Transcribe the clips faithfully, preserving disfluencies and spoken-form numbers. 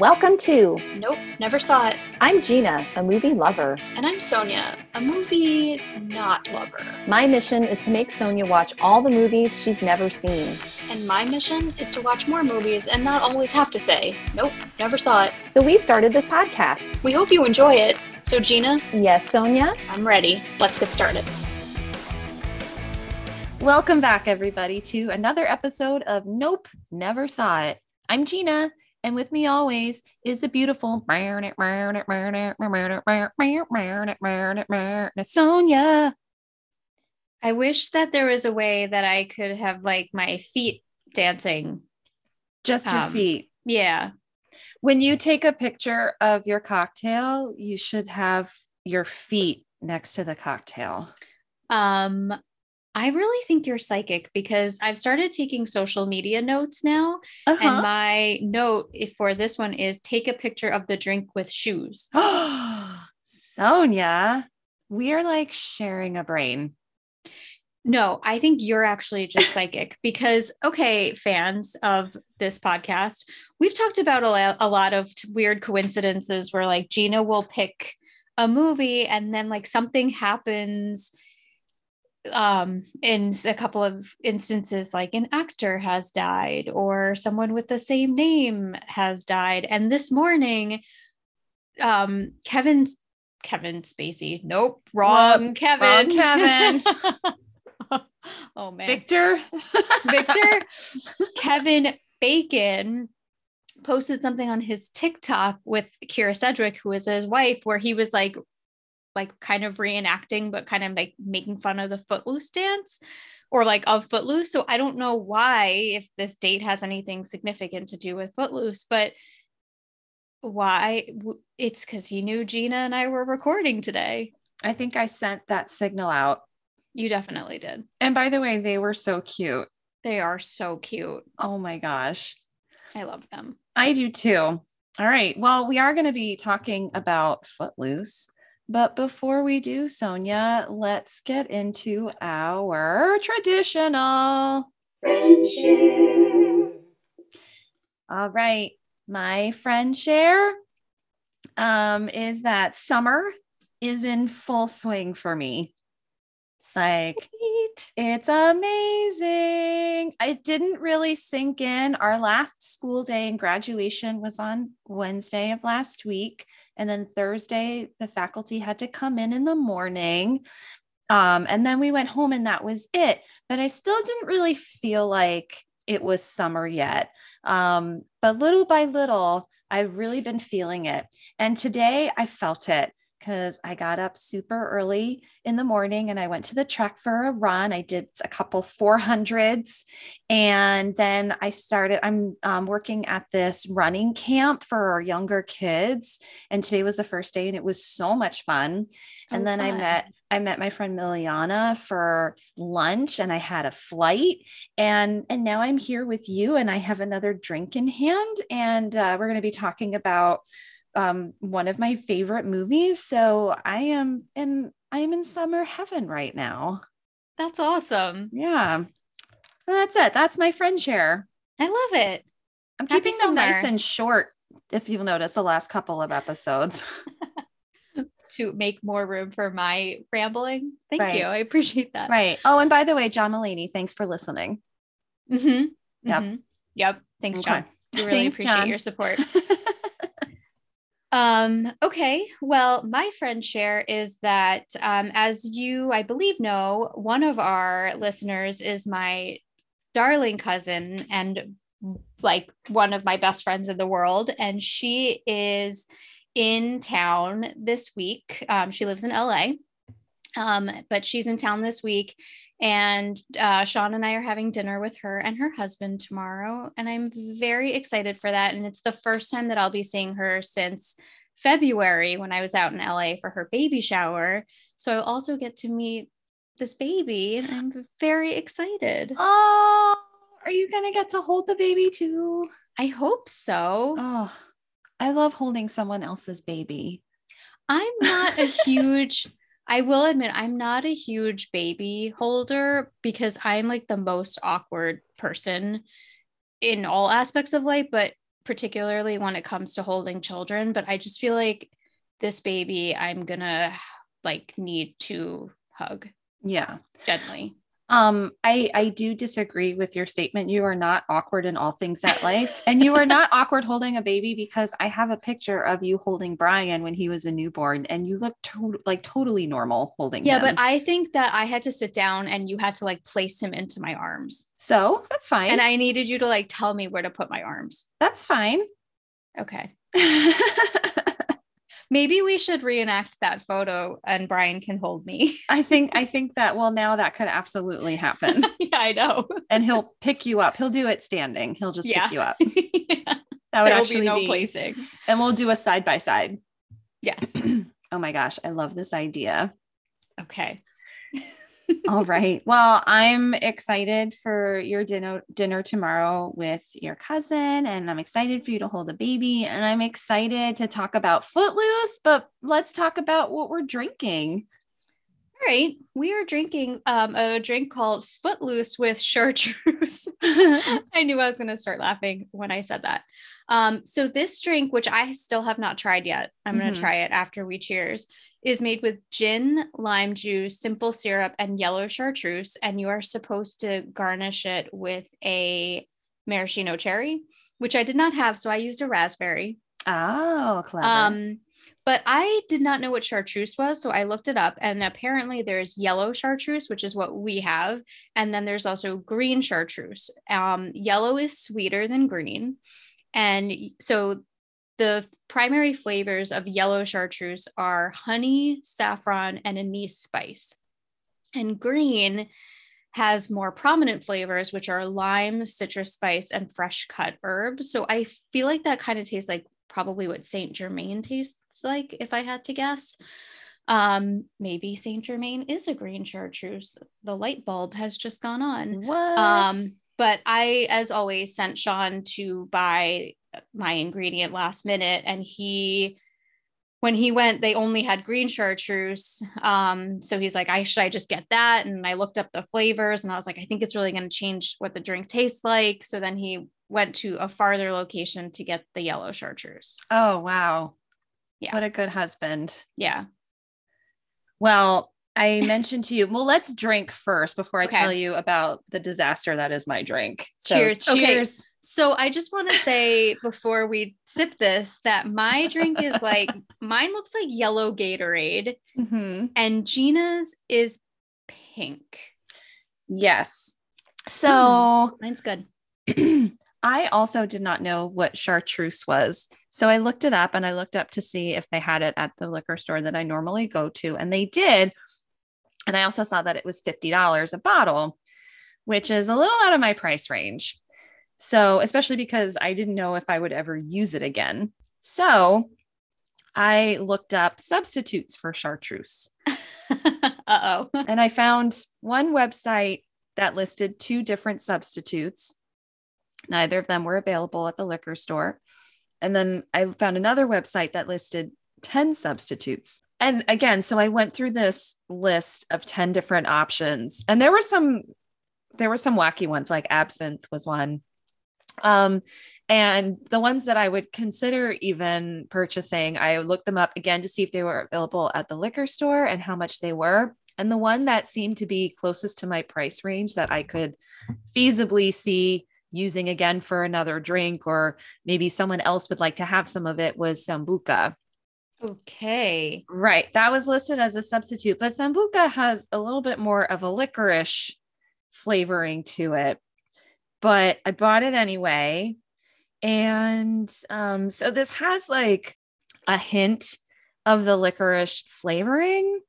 Welcome to Nope, Never Saw It. I'm Gina, a movie lover. And I'm Sonia, a movie not lover. My mission is to make Sonia watch all the movies she's never seen. And my mission is to watch more movies and not always have to say, nope, never saw it. So we started this podcast. We hope you enjoy it. So Gina? Yes, Sonia? I'm ready. Let's get started. Welcome back, everybody, to another episode of Nope, Never Saw It. I'm Gina. And with me always is the beautiful Sonia. I wish that there was a way that I could have like my feet dancing. Just um, your feet. Yeah. When you take a picture of your cocktail, you should have your feet next to the cocktail. Um, I really think you're psychic because I've started taking social media notes now. Uh-huh. And my note for this one is take a picture of the drink with shoes. Sonia, we are like sharing a brain. No, I think you're actually just psychic because, okay, fans of this podcast, we've talked about a lot of weird coincidences where like Gina will pick a movie and then like something happens. Um, in a couple of instances, like an actor has died or someone with the same name has died. And this morning, um, Kevin's Kevin Spacey. Nope. Wrong. Wrong Kevin. Wrong Kevin. Oh man. Victor, Victor, Kevin Bacon posted something on his TikTok with Kira Sedgwick, who is his wife, where he was like, like kind of reenacting, but kind of like making fun of the Footloose dance or like of Footloose. So I don't know why, if this date has anything significant to do with Footloose, but why it's because he knew Gina and I were recording today. I think I sent that signal out. You definitely did. And by the way, they were so cute. They are so cute. Oh my gosh. I love them. I do too. All right. Well, we are going to be talking about Footloose. But before we do, Sonia, let's get into our traditional friendshare. All right. My friendshare um, is that summer is in full swing for me. Sweet. Like, it's amazing. It didn't really sink in. Our last school day and graduation was on Wednesday of last week. And then Thursday, the faculty had to come in in the morning. Um, and then we went home and that was it. But I still didn't really feel like it was summer yet. Um, but little by little, I've really been feeling it. And today I felt it because I got up super early in the morning and I went to the track for a run. I did a couple four hundreds. And then I started, I'm um, working at this running camp for our younger kids. And today was the first day and it was so much fun. And oh, then fun. I met, I met my friend Miliana for lunch and I had a flight and, and now I'm here with you and I have another drink in hand and uh, we're going to be talking about Um, one of my favorite movies. So I am in, I am in summer heaven right now. That's awesome. Yeah. Well, that's it. That's my friend share. I love it. I'm Happy keeping summer. Them nice and short. If you'll notice the last couple of episodes to make more room for my rambling. Thank right. you. I appreciate that. Right. Oh, and by the way, John Mulaney, thanks for listening. Mm-hmm. Yep. Mm-hmm. Yep. Thanks, okay. John. We really thanks, appreciate John. Your support. Um, okay. Well, my friend share is that, um, as you, I believe, know, one of our listeners is my darling cousin and like one of my best friends in the world. And she is in town this week. Um, she lives in L A, um, but she's in town this week and, uh, Sean and I are having dinner with her and her husband tomorrow. And I'm very excited for that. And it's the first time that I'll be seeing her since February when I was out in L A for her baby shower. So I also get to meet this baby and I'm very excited. Oh, are you going to get to hold the baby too? I hope so. Oh, I love holding someone else's baby. I'm not a huge I will admit I'm not a huge baby holder because I'm like the most awkward person in all aspects of life, but particularly when it comes to holding children, but I just feel like this baby, I'm gonna like need to hug. Yeah. Gently. Um, I, I do disagree with your statement. You are not awkward in all things at life, and you are not awkward holding a baby, because I have a picture of you holding Brian when he was a newborn, and you look to- like totally normal holding yeah, him. Yeah. But I think that I had to sit down and you had to like place him into my arms. So that's fine. And I needed you to like, tell me where to put my arms. That's fine. Okay. Maybe we should reenact that photo and Brian can hold me. I think, I think that, well, now that could absolutely happen. Yeah, I know. And he'll pick you up. He'll do it standing. He'll just yeah. pick you up. Yeah. That would there actually will be no be, placing. And we'll do a side by side. Yes. Oh my gosh. I love this idea. Okay. All right. Well, I'm excited for your dinner dinner tomorrow with your cousin, and I'm excited for you to hold a baby, and I'm excited to talk about Footloose, but let's talk about what we're drinking. All right. We are drinking um, a drink called Footloose with chartreuse. I knew I was going to start laughing when I said that. Um, so this drink, which I still have not tried yet, I'm mm-hmm. going to try it after we cheers, is made with gin, lime juice, simple syrup, and yellow chartreuse. And you are supposed to garnish it with a maraschino cherry, which I did not have. So I used a raspberry. Oh, clever. Um, but I did not know what chartreuse was. So I looked it up, and apparently there's yellow chartreuse, which is what we have. And then there's also green chartreuse. Um, yellow is sweeter than green. And so the primary flavors of yellow chartreuse are honey, saffron, and anise spice. And green has more prominent flavors, which are lime, citrus spice, and fresh cut herbs. So I feel like that kind of tastes like probably what Saint Germain tastes like, if I had to guess. Um, maybe Saint Germain is a green chartreuse. The light bulb has just gone on. What? Um, but I, as always, sent Sean to buy my ingredient last minute, and he when he went they only had green chartreuse, um so he's like, I should I just get that? And I looked up the flavors, and I was like, I think it's really going to change what the drink tastes like. So then he went to a farther location to get the yellow chartreuse. Oh wow. Yeah, what a good husband. Yeah. Well, I mentioned to you, well, let's drink first before I okay. tell you about the disaster that is my drink. So, cheers. Cheers. Okay. So I just want to say before we sip this, that my drink is like, mine looks like yellow Gatorade, mm-hmm. and Gina's is pink. Yes. So mm, mine's good. I also did not know what chartreuse was. So I looked it up, and I looked up to see if they had it at the liquor store that I normally go to. And they did. And I also saw that it was fifty dollars a bottle, which is a little out of my price range. So, especially because I didn't know if I would ever use it again. So I looked up substitutes for chartreuse. Uh-oh. And I found one website that listed two different substitutes. Neither of them were available at the liquor store. And then I found another website that listed ten substitutes. And again, so I went through this list of ten different options, and there were some, there were some wacky ones, like absinthe was one. Um, and the ones that I would consider even purchasing, I looked them up again to see if they were available at the liquor store and how much they were. And the one that seemed to be closest to my price range that I could feasibly see using again for another drink, or maybe someone else would like to have some of it, was Sambuca. Okay. Right. That was listed as a substitute, but Sambuca has a little bit more of a licorice flavoring to it, but I bought it anyway. And, um, so this has like a hint of the licorice flavoring.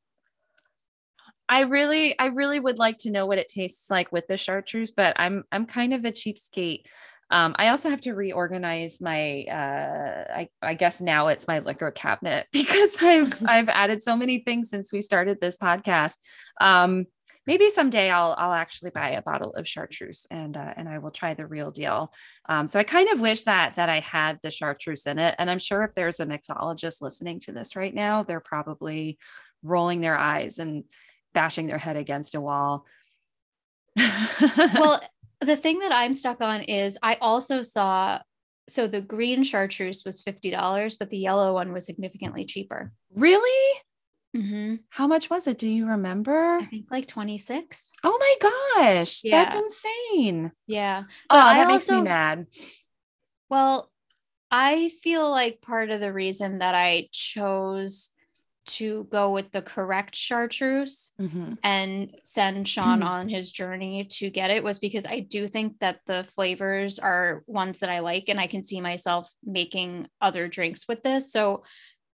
I really, I really would like to know what it tastes like with the chartreuse, but I'm, I'm kind of a cheapskate. Um, I also have to reorganize my, uh, I, I guess now it's my liquor cabinet, because I've, I've added so many things since we started this podcast. Um, maybe someday I'll, I'll actually buy a bottle of chartreuse, and, uh, and I will try the real deal. Um, so I kind of wish that, that I had the chartreuse in it. And I'm sure if there's a mixologist listening to this right now, they're probably rolling their eyes and bashing their head against a wall. Well, the thing that I'm stuck on is I also saw So the green chartreuse was fifty dollars, but the yellow one was significantly cheaper. Really? Mm-hmm. How much was it? Do you remember? I think like twenty-six. Oh my gosh. Yeah. That's insane. Yeah. But oh, that I makes also, me mad. Well, I feel like part of the reason that I chose to go with the correct chartreuse mm-hmm. and send Sean mm-hmm. on his journey to get it was because I do think that the flavors are ones that I like, and I can see myself making other drinks with this. So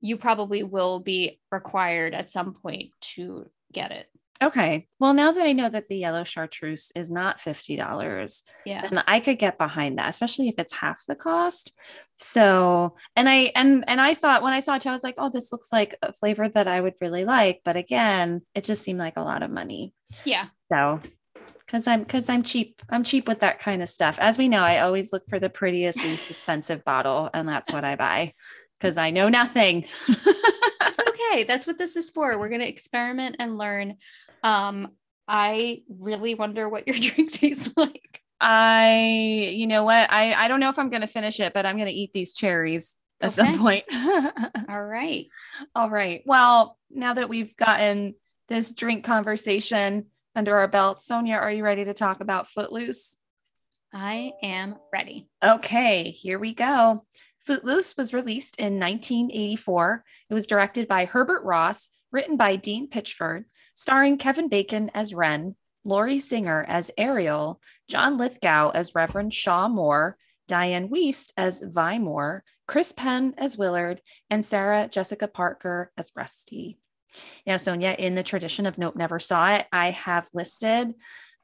you probably will be required at some point to get it. Okay. Well, now that I know that the yellow chartreuse is not fifty dollars, yeah, then I could get behind that, especially if it's half the cost. So, and I, and, and I saw it when I saw it, I was like, oh, this looks like a flavor that I would really like. But again, it just seemed like a lot of money. Yeah. So, cause I'm, cause I'm cheap. I'm cheap with that kind of stuff. As we know, I always look for the prettiest, least expensive bottle, and that's what I buy. Cause I know nothing. It's okay. That's what this is for. We're going to experiment and learn. Um, I really wonder what your drink tastes like. I, you know what? I, I don't know if I'm going to finish it, but I'm going to eat these cherries at okay. some point. All right. All right. Well, now that we've gotten this drink conversation under our belt, Sonia, are you ready to talk about Footloose? I am ready. Okay, here we go. Footloose was released in nineteen eighty-four. It was directed by Herbert Ross, written by Dean Pitchford, starring Kevin Bacon as Wren, Lori Singer as Ariel, John Lithgow as Reverend Shaw Moore, Diane Wiest as Vi Moore, Chris Penn as Willard, and Sarah Jessica Parker as Rusty. Now, Sonia, in the tradition of Nope, Never Saw It, I have listed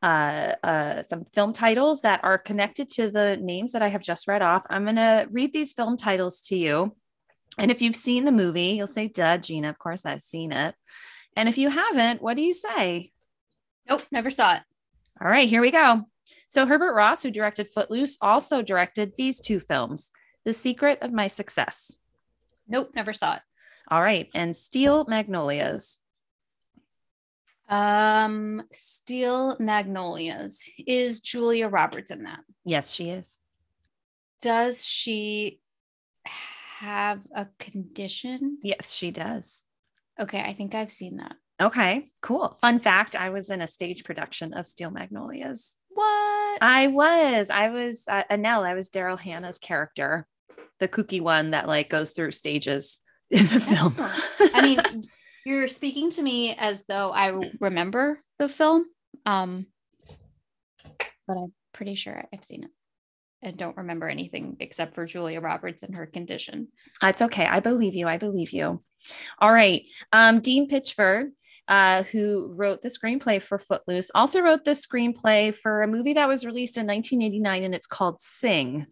Uh, uh, some film titles that are connected to the names that I have just read off. I'm going to read these film titles to you. And if you've seen the movie, you'll say, duh, Gina, of course I've seen it. And if you haven't, what do you say? Nope, never saw it. All right, here we go. So Herbert Ross, who directed Footloose, also directed these two films, The Secret of My Success. Nope, never saw it. All right. And Steel Magnolias. Um, Steel Magnolias. Is Julia Roberts in that? Yes, she is. Does she have a condition? Yes, she does. Okay, I think I've seen that. Okay, cool. Fun fact, I was in a stage production of Steel Magnolias. What? I was. I was uh, Annelle. I was Daryl Hannah's character, the kooky one that like goes through stages in the film. I mean, you're speaking to me as though I remember the film, um, but I'm pretty sure I've seen it and don't remember anything except for Julia Roberts and her condition. That's okay. I believe you. I believe you. All right. Um, Dean Pitchford, uh, who wrote the screenplay for Footloose, also wrote the screenplay for a movie that was released in nineteen eighty-nine, and it's called Sing.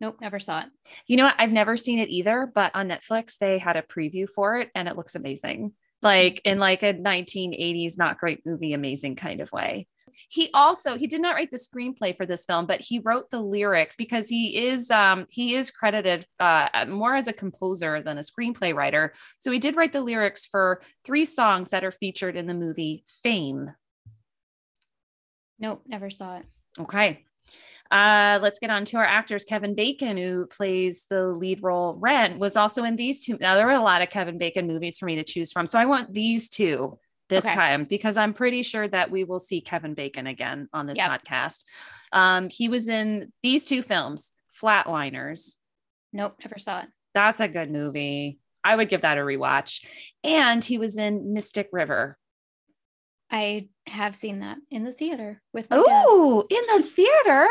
Nope, never saw it. You know what? I've never seen it either, but on Netflix, they had a preview for it and it looks amazing. Like in like a nineteen eighties, not great movie, amazing kind of way. He also, he did not write the screenplay for this film, but he wrote the lyrics because he is, um, he is credited uh, more as a composer than a screenplay writer. So he did write the lyrics for three songs that are featured in the movie Fame. Nope, never saw it. Okay. Uh, let's get on to our actors. Kevin Bacon, who plays the lead role, Wren, was also in these two. Now, there were a lot of Kevin Bacon movies for me to choose from. So I want these two this okay. time, because I'm pretty sure that we will see Kevin Bacon again on this yep. podcast. Um, he was in these two films, Flatliners. Nope, never saw it. That's a good movie. I would give that a rewatch. And he was in Mystic River. I have seen that in the theater with my dad. Oh, in the theater?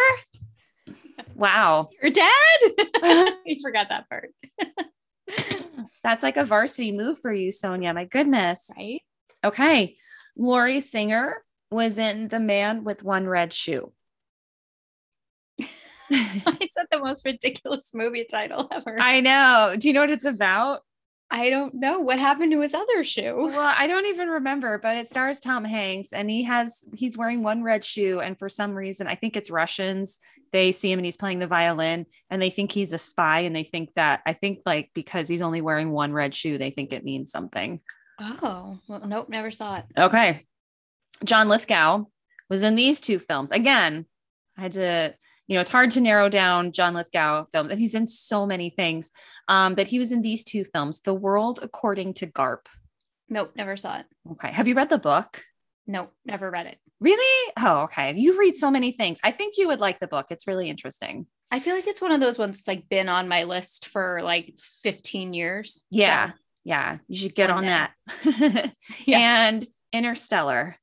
Wow. Your dad? I forgot that part. That's like a varsity move for you, Sonia. My goodness. Right? Okay. Lori Singer was in The Man with One Red Shoe. I said the most ridiculous movie title ever. I know. Do you know what it's about? I don't know what happened to his other shoe. Well, I don't even remember, but it stars Tom Hanks and he has, he's wearing one red shoe. And for some reason, I think it's Russians. They see him and he's playing the violin and they think he's a spy. And they think that, I think like, because he's only wearing one red shoe, they think it means something. Oh, well, nope. Never saw it. Okay. John Lithgow was in these two films. Again, I had to you know, it's hard to narrow down John Lithgow films, and he's in so many things. Um, but he was in these two films, The World According to Garp. Nope, never saw it. Okay. Have you read the book? Nope, never read it. Really? Oh, okay. You read so many things. I think you would like the book. It's really interesting. I feel like it's one of those ones that's like been on my list for like fifteen years. Yeah. So. Yeah. You should get one on day. That. Yeah. And Interstellar.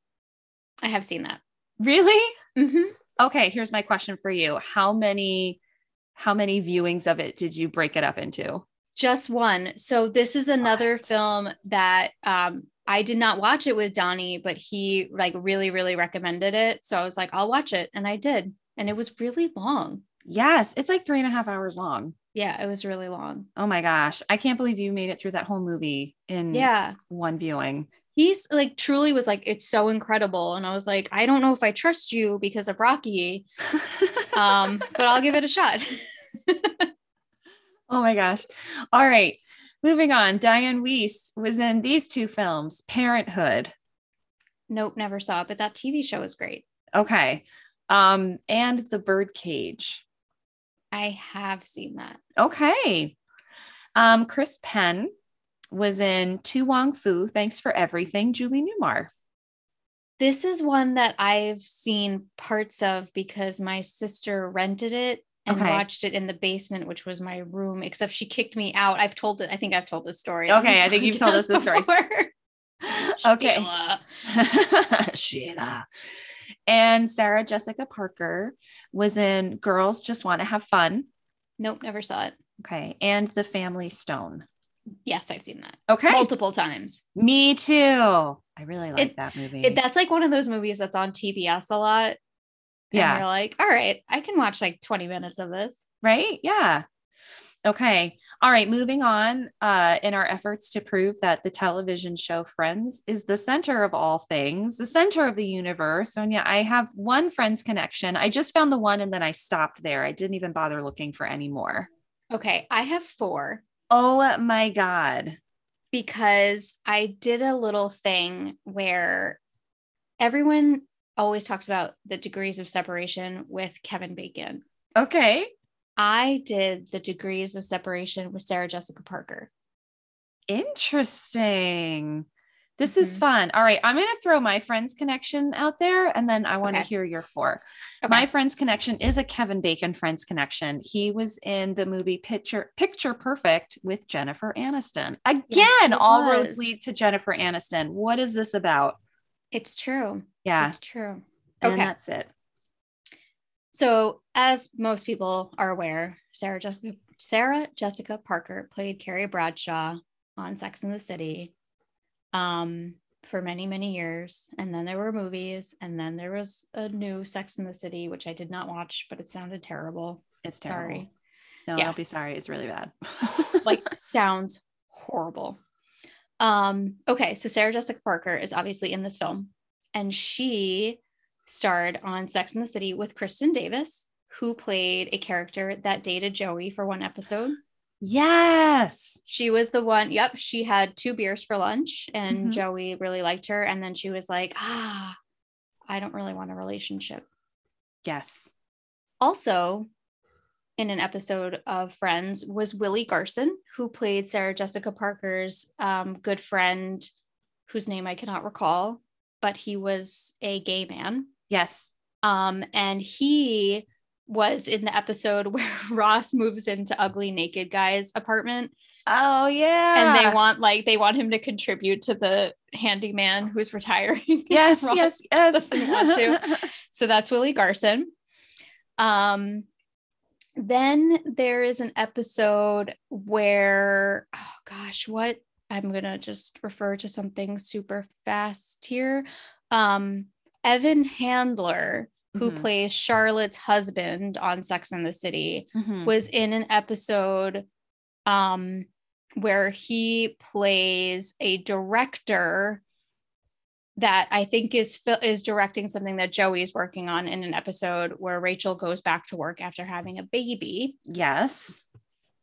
I have seen that. Really? Mm-hmm. Okay. Here's my question for you. How many, how many viewings of it did you break it up into? Just one. So this is another what? film that, um, I did not watch it with Donnie, but he like really, really recommended it. So I was like, I'll watch it. And I did. And it was really long. Yes. It's like three and a half hours long. Yeah. It was really long. Oh my gosh. I can't believe you made it through that whole movie in yeah. one viewing. He's like, truly was like, it's so incredible. And I was like, I don't know if I trust you because of Rocky, um, but I'll give it a shot. Oh my gosh. All right. Moving on, Diane Wiest was in these two films, Parenthood. Nope, never saw it, but that T V show is great. Okay. Um, and The Birdcage. I have seen that. Okay. Um, Chris Penn was in To Wong Foo, Thanks for Everything, Julie Newmar. This is one that I've seen parts of because my sister rented it. And okay. watched it in the basement, which was my room, except she kicked me out. I've told it. I think I've told this story. Okay. I think you've told us this story. Okay. Sheila. Sheila. And Sarah Jessica Parker was in Girls Just Want to Have Fun. Nope. Never saw it. Okay. And The Family Stone. Yes. I've seen that. Okay. Multiple times. Me too. I really like it, that movie. It, that's like one of those movies that's on T B S a lot. Yeah. And you're like, all right, I can watch like twenty minutes of this. Right. Yeah. Okay. All right. Moving on, uh, in our efforts to prove that the television show Friends is the center of all things, the center of the universe. Sonia, I have one Friends connection. I just found the one and then I stopped there. I didn't even bother looking for any more. Okay. I have four. Oh my God. Because I did a little thing where everyone always talks about the degrees of separation with Kevin Bacon. Okay. I did the degrees of separation with Sarah Jessica Parker. Interesting. This mm-hmm. is fun. All right. I'm going to throw my Friends connection out there and then I want to okay. hear your four. Okay. My Friends connection is a Kevin Bacon Friends connection. He was in the movie Picture Picture Perfect with Jennifer Aniston. Again, yes, all roads lead to Jennifer Aniston. What is this about? It's true. Yeah. It's true. And okay. that's it. So as most people are aware, Sarah Jessica, Sarah Jessica Parker played Carrie Bradshaw on Sex and the City um, for many, many years. And then there were movies and then there was a new Sex and the City, which I did not watch, but it sounded terrible. It's terrible. Sorry. No, yeah. I'll be sorry. It's really bad. Like sounds horrible. Um, okay. So Sarah Jessica Parker is obviously in this film and she starred on Sex and the City with Kristen Davis, who played a character that dated Joey for one episode. Yes. She was the one. Yep. She had two beers for lunch and mm-hmm. Joey really liked her. And then she was like, ah, I don't really want a relationship. Yes. Also in an episode of Friends was Willie Garson, who played Sarah Jessica Parker's um, good friend, whose name I cannot recall, but he was a gay man. Yes. Um, and he was in the episode where Ross moves into Ugly Naked Guy's apartment. Oh yeah. And they want like, they want him to contribute to the handyman who's retiring. Yes, yes, yes. Want to. So that's Willie Garson. Um, Then there is an episode where, oh gosh, what? I'm going to just refer to something super fast here. Um, Evan Handler, who mm-hmm. plays Charlotte's husband on Sex and the City, mm-hmm. was in an episode um, where he plays a director that I think is is directing something that Joey's working on in an episode where Rachel goes back to work after having a baby. Yes.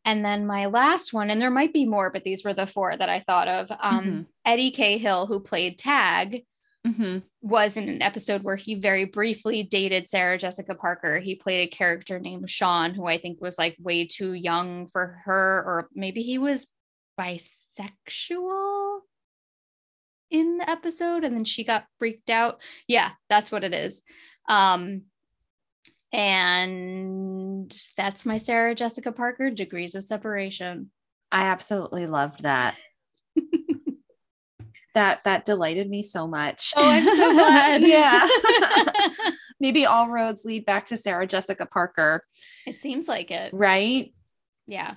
And then my last one, and there might be more, but these were the four that I thought of. Um, mm-hmm. Eddie Cahill, who played Tag, mm-hmm. was in an episode where he very briefly dated Sarah Jessica Parker. He played a character named Sean, who I think was like way too young for her, or maybe he was bisexual in the episode, and then she got freaked out. Yeah, that's what it is. Um, and that's my Sarah Jessica Parker, Degrees of Separation. I absolutely loved that. that that delighted me so much. Oh, I'm so glad. Yeah. Maybe all roads lead back to Sarah Jessica Parker. It seems like it. Right? Yeah.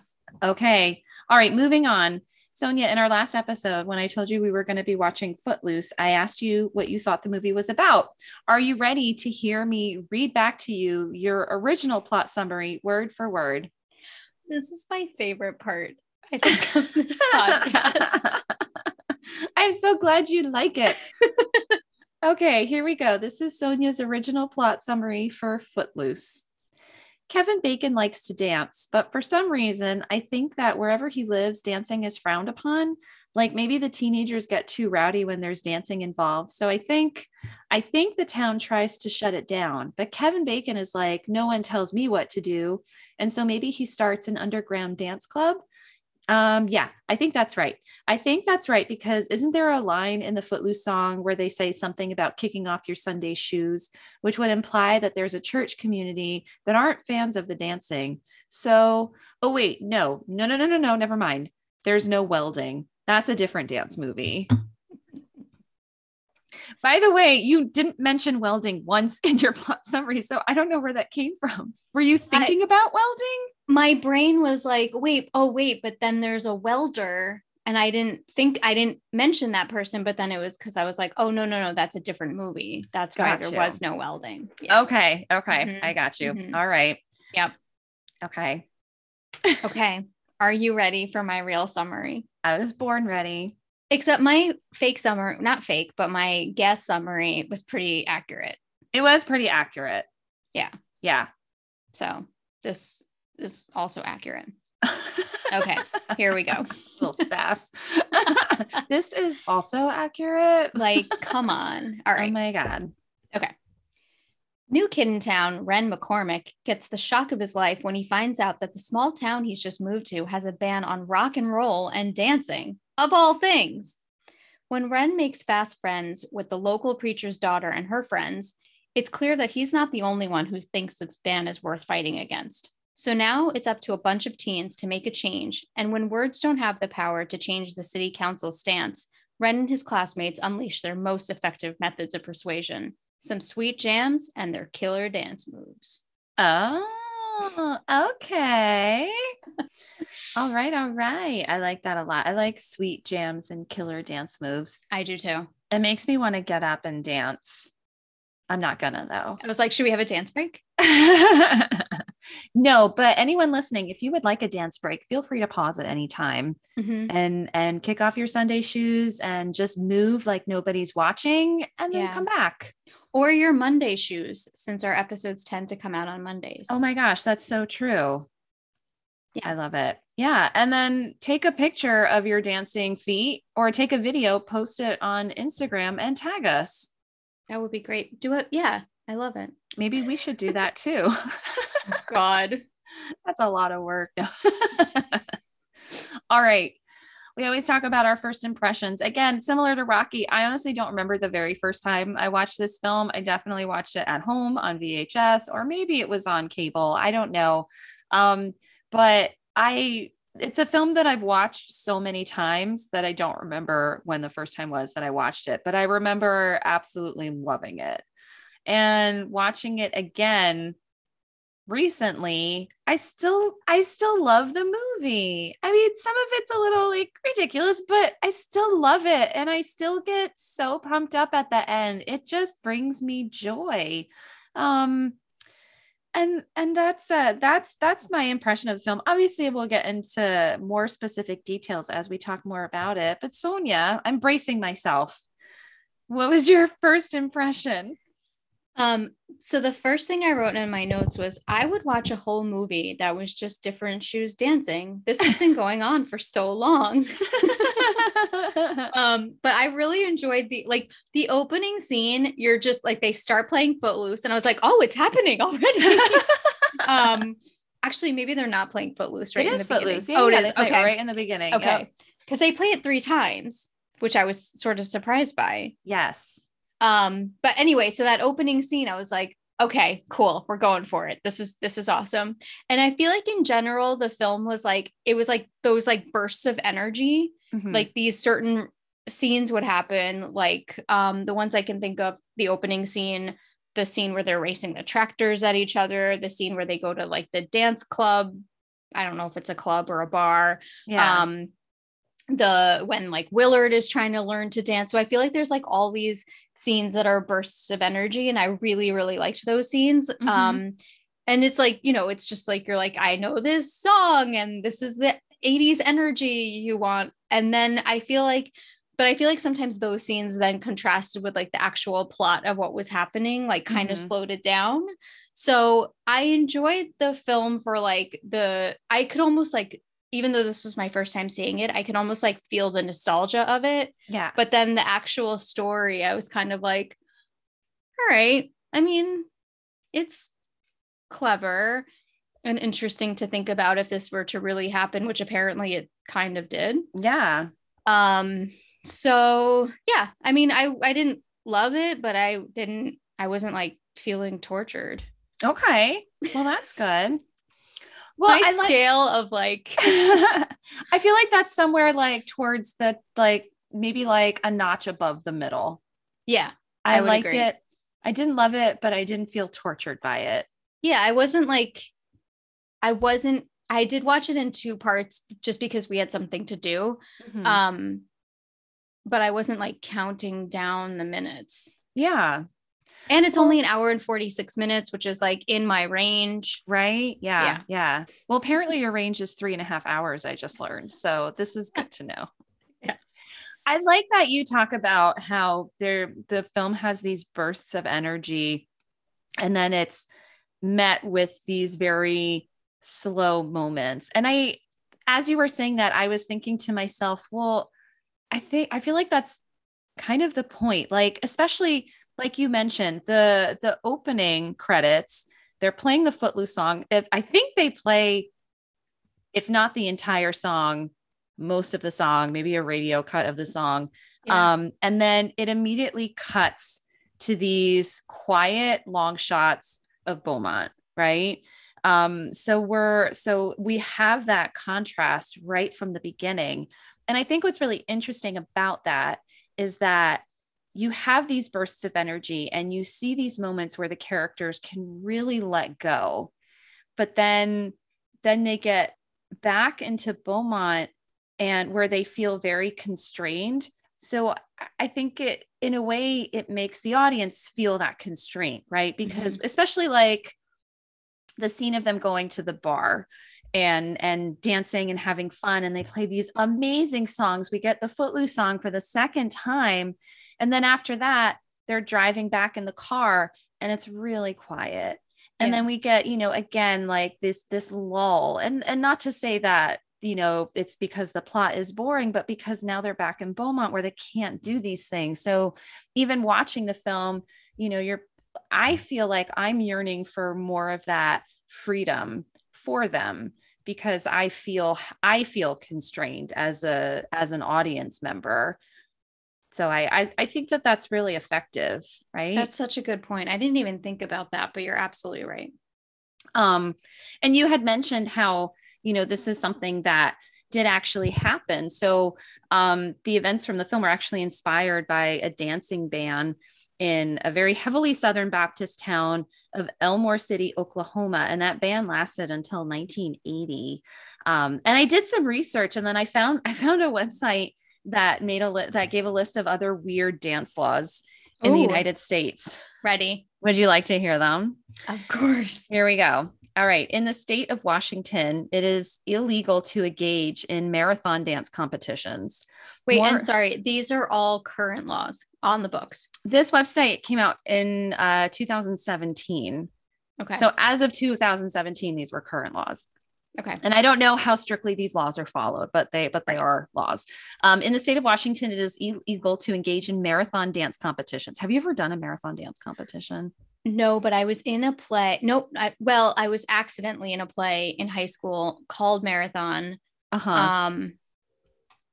Okay. All right, moving on. Sonia, in our last episode, when I told you we were going to be watching Footloose, I asked you what you thought the movie was about. Are you ready to hear me read back to you your original plot summary, word for word? This is my favorite part, I think, of this podcast. I'm so glad you like it. Okay, here we go. This is Sonia's original plot summary for Footloose. Kevin Bacon likes to dance, but for some reason, I think that wherever he lives, dancing is frowned upon. Like maybe the teenagers get too rowdy when there's dancing involved. So I think, I think the town tries to shut it down, but Kevin Bacon is like, no one tells me what to do. And so maybe he starts an underground dance club. Um, yeah, I think that's right. I think that's right. Because isn't there a line in the Footloose song where they say something about kicking off your Sunday shoes, which would imply that there's a church community that aren't fans of the dancing. So, oh wait, no, no, no, no, no, no. Never mind. There's no welding. That's a different dance movie. By the way, you didn't mention welding once in your plot summary, so I don't know where that came from. Were you thinking I, about welding? My brain was like, wait, oh, wait, but then there's a welder. And I didn't think, I didn't mention that person, but then it was because I was like, oh, no, no, no, that's a different movie. That's got why you. There was no welding. Yeah. Okay. Okay. Mm-hmm. I got you. Mm-hmm. All right. Yep. Okay. Okay. Are you ready for my real summary? I was born ready. Except my fake summary, not fake, but my guess summary was pretty accurate. It was pretty accurate. Yeah. Yeah. So this is also accurate. Okay. Here we go. Little sass. This is also accurate. Like, come on. All right. Oh my God. Okay. New kid in town, Ren McCormick, gets the shock of his life when he finds out that the small town he's just moved to has a ban on rock and roll and dancing. Of all things. When Ren makes fast friends with the local preacher's daughter and her friends, it's clear that he's not the only one who thinks this ban is worth fighting against. So now it's up to a bunch of teens to make a change, and when words don't have the power to change the city council's stance, Ren and his classmates unleash their most effective methods of persuasion, some sweet jams and their killer dance moves. Oh, okay. All right. All right. I like that a lot. I like sweet jams and killer dance moves. I do too. It makes me want to get up and dance. I'm not gonna though. I was like, should we have a dance break? No, but anyone listening, if you would like a dance break, feel free to pause at any time mm-hmm. and, and kick off your Sunday shoes and just move like nobody's watching and then yeah. come back. Or your Monday shoes, since our episodes tend to come out on Mondays. Oh my gosh. That's so true. Yeah. I love it. Yeah. And then take a picture of your dancing feet or take a video, post it on Instagram and tag us. That would be great. Do it. Yeah. I love it. Maybe we should do that too. God, that's a lot of work. All right. We always talk about our first impressions. Again, similar to Rocky, I honestly don't remember the very first time I watched this film. I definitely watched it at home on V H S, or maybe it was on cable. I don't know. Um, But I, it's a film that I've watched so many times that I don't remember when the first time was that I watched it, but I remember absolutely loving it. And watching it again recently, I still, I still love the movie. I mean, some of it's a little like ridiculous, but I still love it. And I still get so pumped up at the end. It just brings me joy. Um, And, and that's, uh, that's, that's my impression of the film. Obviously we'll get into more specific details as we talk more about it, but Sonia, I'm bracing myself. What was your first impression? Um, so the first thing I wrote in my notes was I would watch a whole movie that was just different shoes dancing. This has been going on for so long. um, but I really enjoyed the, like the opening scene. You're just like, they start playing Footloose and I was like, oh, it's happening already. um, actually, maybe they're not playing Footloose right it in is the Footloose. beginning. Yeah, oh, yeah, it is. Okay. Right in the beginning. Okay. Yeah. Cause they play it three times, which I was sort of surprised by. Yes. Um, but anyway, so that opening scene, I was like, okay, cool. We're going for it. This is, this is awesome. And I feel like in general, the film was like, it was like those like bursts of energy, mm-hmm. like these certain scenes would happen. Like, um, the ones I can think of, the opening scene, the scene where they're racing the tractors at each other, the scene where they go to like the dance club. I don't know if it's a club or a bar. Yeah. Um, the when like Willard is trying to learn to dance. So I feel like there's like all these scenes that are bursts of energy, and I really really liked those scenes. Mm-hmm. Um and it's like, you know, it's just like you're like, I know this song and this is the eighties energy you want. And then I feel like but I feel like sometimes those scenes then contrasted with like the actual plot of what was happening, like kind of mm-hmm. slowed it down. So I enjoyed the film for like the I could almost like even though this was my first time seeing it, I could almost like feel the nostalgia of it. Yeah. But then the actual story, I was kind of like, all right. I mean, it's clever and interesting to think about if this were to really happen, which apparently it kind of did. Yeah. Um, so yeah, I mean, I, I didn't love it, but I didn't, I wasn't like feeling tortured. Okay. Well, that's good. Well, my I like, scale of like, I feel like that's somewhere like towards the, like maybe like a notch above the middle. Yeah. I, I liked agree. it. I didn't love it, but I didn't feel tortured by it. Yeah. I wasn't like, I wasn't, I did watch it in two parts just because we had something to do. Mm-hmm. Um, but I wasn't like counting down the minutes. Yeah. And it's well, only an hour and forty-six minutes, which is like in my range. Right. Yeah, yeah. Yeah. Well, apparently your range is three and a half hours. I just learned. So this is good to know. Yeah. I like that you talk about how there, the film has these bursts of energy and then it's met with these very slow moments. And I, as you were saying that, I was thinking to myself, well, I think, I feel like that's kind of the point. Like, especially like you mentioned, the, the opening credits, they're playing the Footloose song. If I think they play, if not the entire song, most of the song, maybe a radio cut of the song. Yeah. Um, and then it immediately cuts to these quiet, long shots of Beaumont. Right. Um, so we're, so we have that contrast right from the beginning. And I think what's really interesting about that is that you have these bursts of energy and you see these moments where the characters can really let go, but then, then they get back into Beaumont and where they feel very constrained. So I think it, in a way it makes the audience feel that constraint, right? Because mm-hmm. especially like the scene of them going to the bar and, and dancing and having fun. And they play these amazing songs. We get the Footloose song for the second time. And then after that, they're driving back in the car and it's really quiet. And yeah. then we get, you know, again, like this, this lull and, and not to say that, you know, it's because the plot is boring, but because now they're back in Beaumont where they can't do these things. So even watching the film, you know, you're, I feel like I'm yearning for more of that freedom for them because I feel, I feel constrained as a, as an audience member. So I, I, I think that that's really effective, right? That's such a good point. I didn't even think about that, but you're absolutely right. Um, and you had mentioned how, you know, this is something that did actually happen. So um, the events from the film are actually inspired by a dancing ban in a very heavily Southern Baptist town of Elmore City, Oklahoma. And that ban lasted until nineteen eighty. Um, and I did some research and then I found, I found a website that made a li- that gave a list of other weird dance laws in Ooh. the United States. Ready? Would you like to hear them? Of course. Here we go. All right. In the state of Washington, it is illegal to engage in marathon dance competitions. Wait, More- I'm sorry. These are all current laws on the books. This website came out in uh, two thousand seventeen. Okay. So as of two thousand seventeen, these were current laws. Okay. And I don't know how strictly these laws are followed, but they, but they are laws. Um, in the state of Washington, it is illegal to engage in marathon dance competitions. Have you ever done a marathon dance competition? No, but I was in a play. No, I, well, I was accidentally in a play in high school called Marathon, uh-huh. um,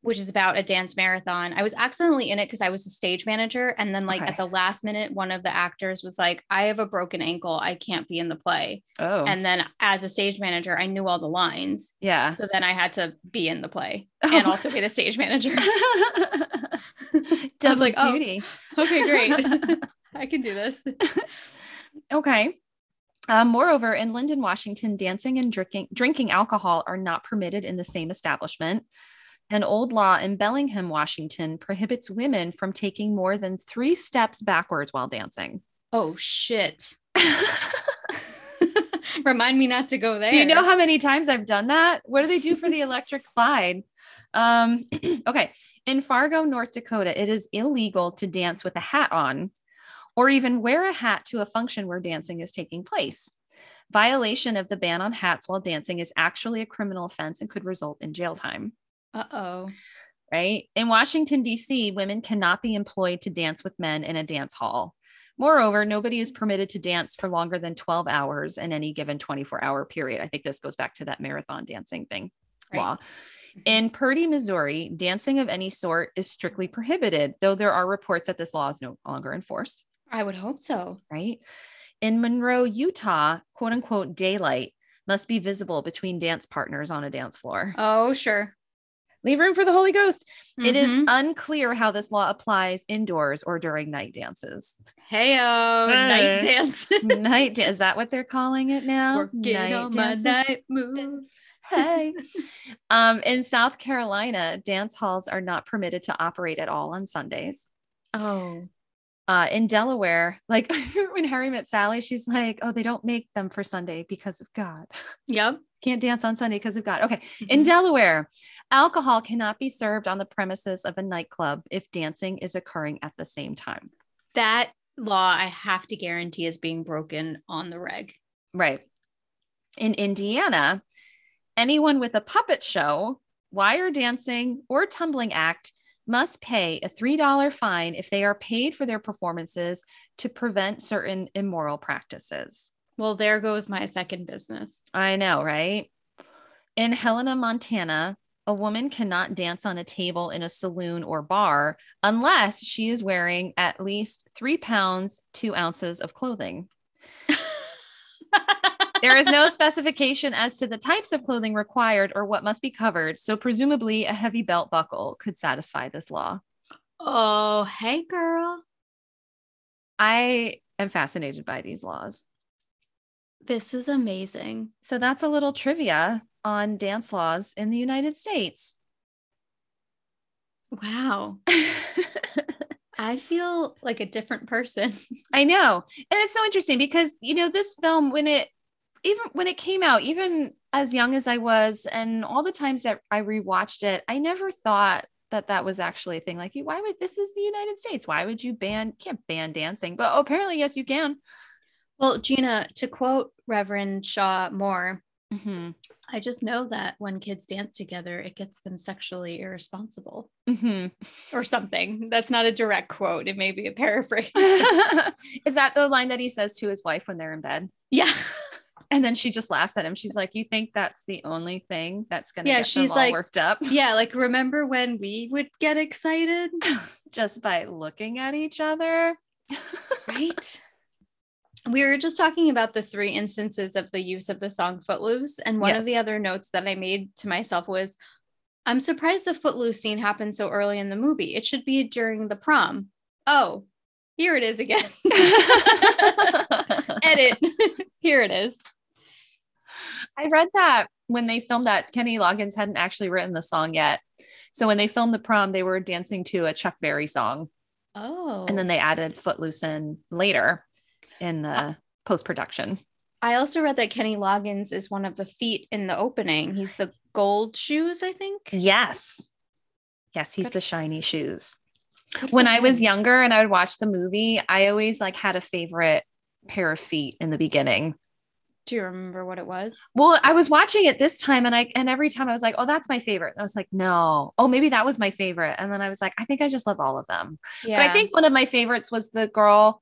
which is about a dance marathon. I was accidentally in it because I was a stage manager. And then like okay. at the last minute, one of the actors was like, I have a broken ankle. I can't be in the play. Oh. And then as a stage manager, I knew all the lines. Yeah. So then I had to be in the play oh. and also be the stage manager. Double like, duty. Oh, okay, great. I can do this. Okay. Um, moreover, in Lyndon, Washington, dancing and drinking, drinking alcohol are not permitted in the same establishment. An old law in Bellingham, Washington, prohibits women from taking more than three steps backwards while dancing. Oh, shit. Remind me not to go there. Do you know how many times I've done that? What do they do for the electric slide? Um, okay. In Fargo, North Dakota, it is illegal to dance with a hat on, or even wear a hat to a function where dancing is taking place. Violation of the ban on hats while dancing is actually a criminal offense and could result in jail time. Uh-oh. Right? In Washington, D C, women cannot be employed to dance with men in a dance hall. Moreover, nobody is permitted to dance for longer than twelve hours in any given twenty-four hour period. I think this goes back to that marathon dancing thing. Law. In Purdy, Missouri, dancing of any sort is strictly prohibited, though there are reports that this law is no longer enforced. I would hope so. Right. In Monroe, Utah, quote unquote, daylight must be visible between dance partners on a dance floor. Oh, sure. Leave room for the Holy Ghost. Mm-hmm. It is unclear how this law applies indoors or during night dances. Hey-o, hey. night dances. Night da- is that what they're calling it now? Working night on dances. My night moves. Hey. um, in South Carolina, dance halls are not permitted to operate at all on Sundays. Oh. Uh, in Delaware, like when Harry Met Sally, she's like, oh, they don't make them for Sunday because of God. Yep. Can't dance on Sunday because of God. Okay. Mm-hmm. In Delaware, alcohol cannot be served on the premises of a nightclub if dancing is occurring at the same time. That law, I have to guarantee, is being broken on the reg. Right. In Indiana, anyone with a puppet show, wire dancing, or tumbling act must pay a three dollar fine if they are paid for their performances to prevent certain immoral practices. Well, there goes my second business. I know, right? In Helena, Montana, a woman cannot dance on a table in a saloon or bar unless she is wearing at least three pounds, two ounces of clothing. There is no specification as to the types of clothing required or what must be covered. So presumably a heavy belt buckle could satisfy this law. Oh, hey, girl. I am fascinated by these laws. This is amazing. So that's a little trivia on dance laws in the United States. Wow. I feel like a different person. I know. And it's so interesting because, you know, this film, when it, even when it came out, even as young as I was, and all the times that I rewatched it, I never thought that that was actually a thing. Like, why would, this is the United States. Why would you ban, can't ban dancing, but oh, apparently, yes, you can. Well, Gina, to quote Reverend Shaw Moore, mm-hmm. I just know that when kids dance together, it gets them sexually irresponsible mm-hmm. or something. That's not a direct quote. It may be a paraphrase. Is that the line that he says to his wife when they're in bed? Yeah. And then she just laughs at him. She's like, you think that's the only thing that's going to yeah, get she's them all like, worked up? Yeah. Like, remember when we would get excited just by looking at each other? Right. We were just talking about the three instances of the use of the song Footloose. And one yes. of the other notes that I made to myself was, I'm surprised the Footloose scene happened so early in the movie. It should be during the prom. Oh, here it is again. Edit. Here it is. I read that when they filmed that, Kenny Loggins hadn't actually written the song yet. So when they filmed the prom, they were dancing to a Chuck Berry song. Oh. And then they added Footloose in later in the uh, post-production. I also read that Kenny Loggins is one of the feet in the opening. He's the gold shoes, I think. Yes. Yes, he's Good. the shiny shoes. Good when I was younger and I would watch the movie, I always like had a favorite pair of feet in the beginning. Do you remember what it was? Well, I was watching it this time and I, and every time I was like, oh, that's my favorite. And I was like, no, oh, maybe that was my favorite. And then I was like, I think I just love all of them. Yeah. But I think one of my favorites was the girl,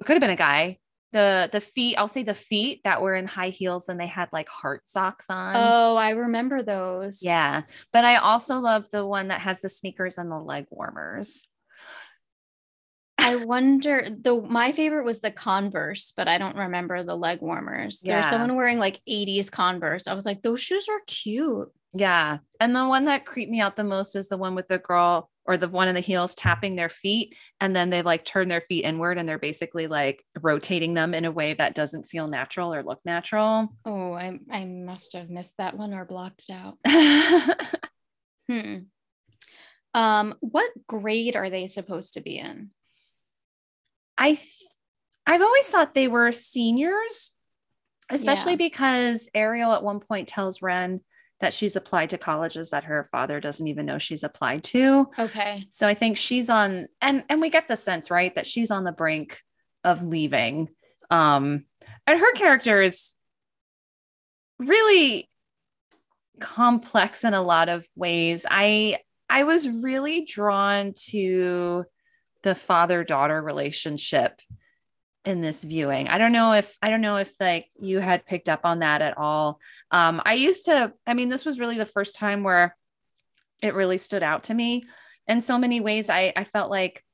it could have been a guy. The, the feet, I'll say the feet that were in high heels and they had like heart socks on. Oh, I remember those. Yeah. But I also love the one that has the sneakers and the leg warmers. I wonder the, my favorite was the Converse, but I don't remember the leg warmers. Yeah. There's someone wearing like eighties Converse. I was like, those shoes are cute. Yeah. And the one that creeped me out the most is the one with the girl or the one in the heels tapping their feet. And then they like turn their feet inward and they're basically like rotating them in a way that doesn't feel natural or look natural. Oh, I I must have missed that one or blocked it out. hmm. Um, what grade are they supposed to be in? I, th- I've always thought they were seniors, especially yeah. because Ariel at one point tells Ren that she's applied to colleges that her father doesn't even know she's applied to. Okay. So I think she's on, and, and we get the sense, right, that she's on the brink of leaving. Um, and her character is really complex in a lot of ways. I, I was really drawn to the father-daughter relationship in this viewing. I don't know if, I don't know if like you had picked up on that at all. Um, I used to, I mean, this was really the first time where it really stood out to me in so many ways. I, I felt like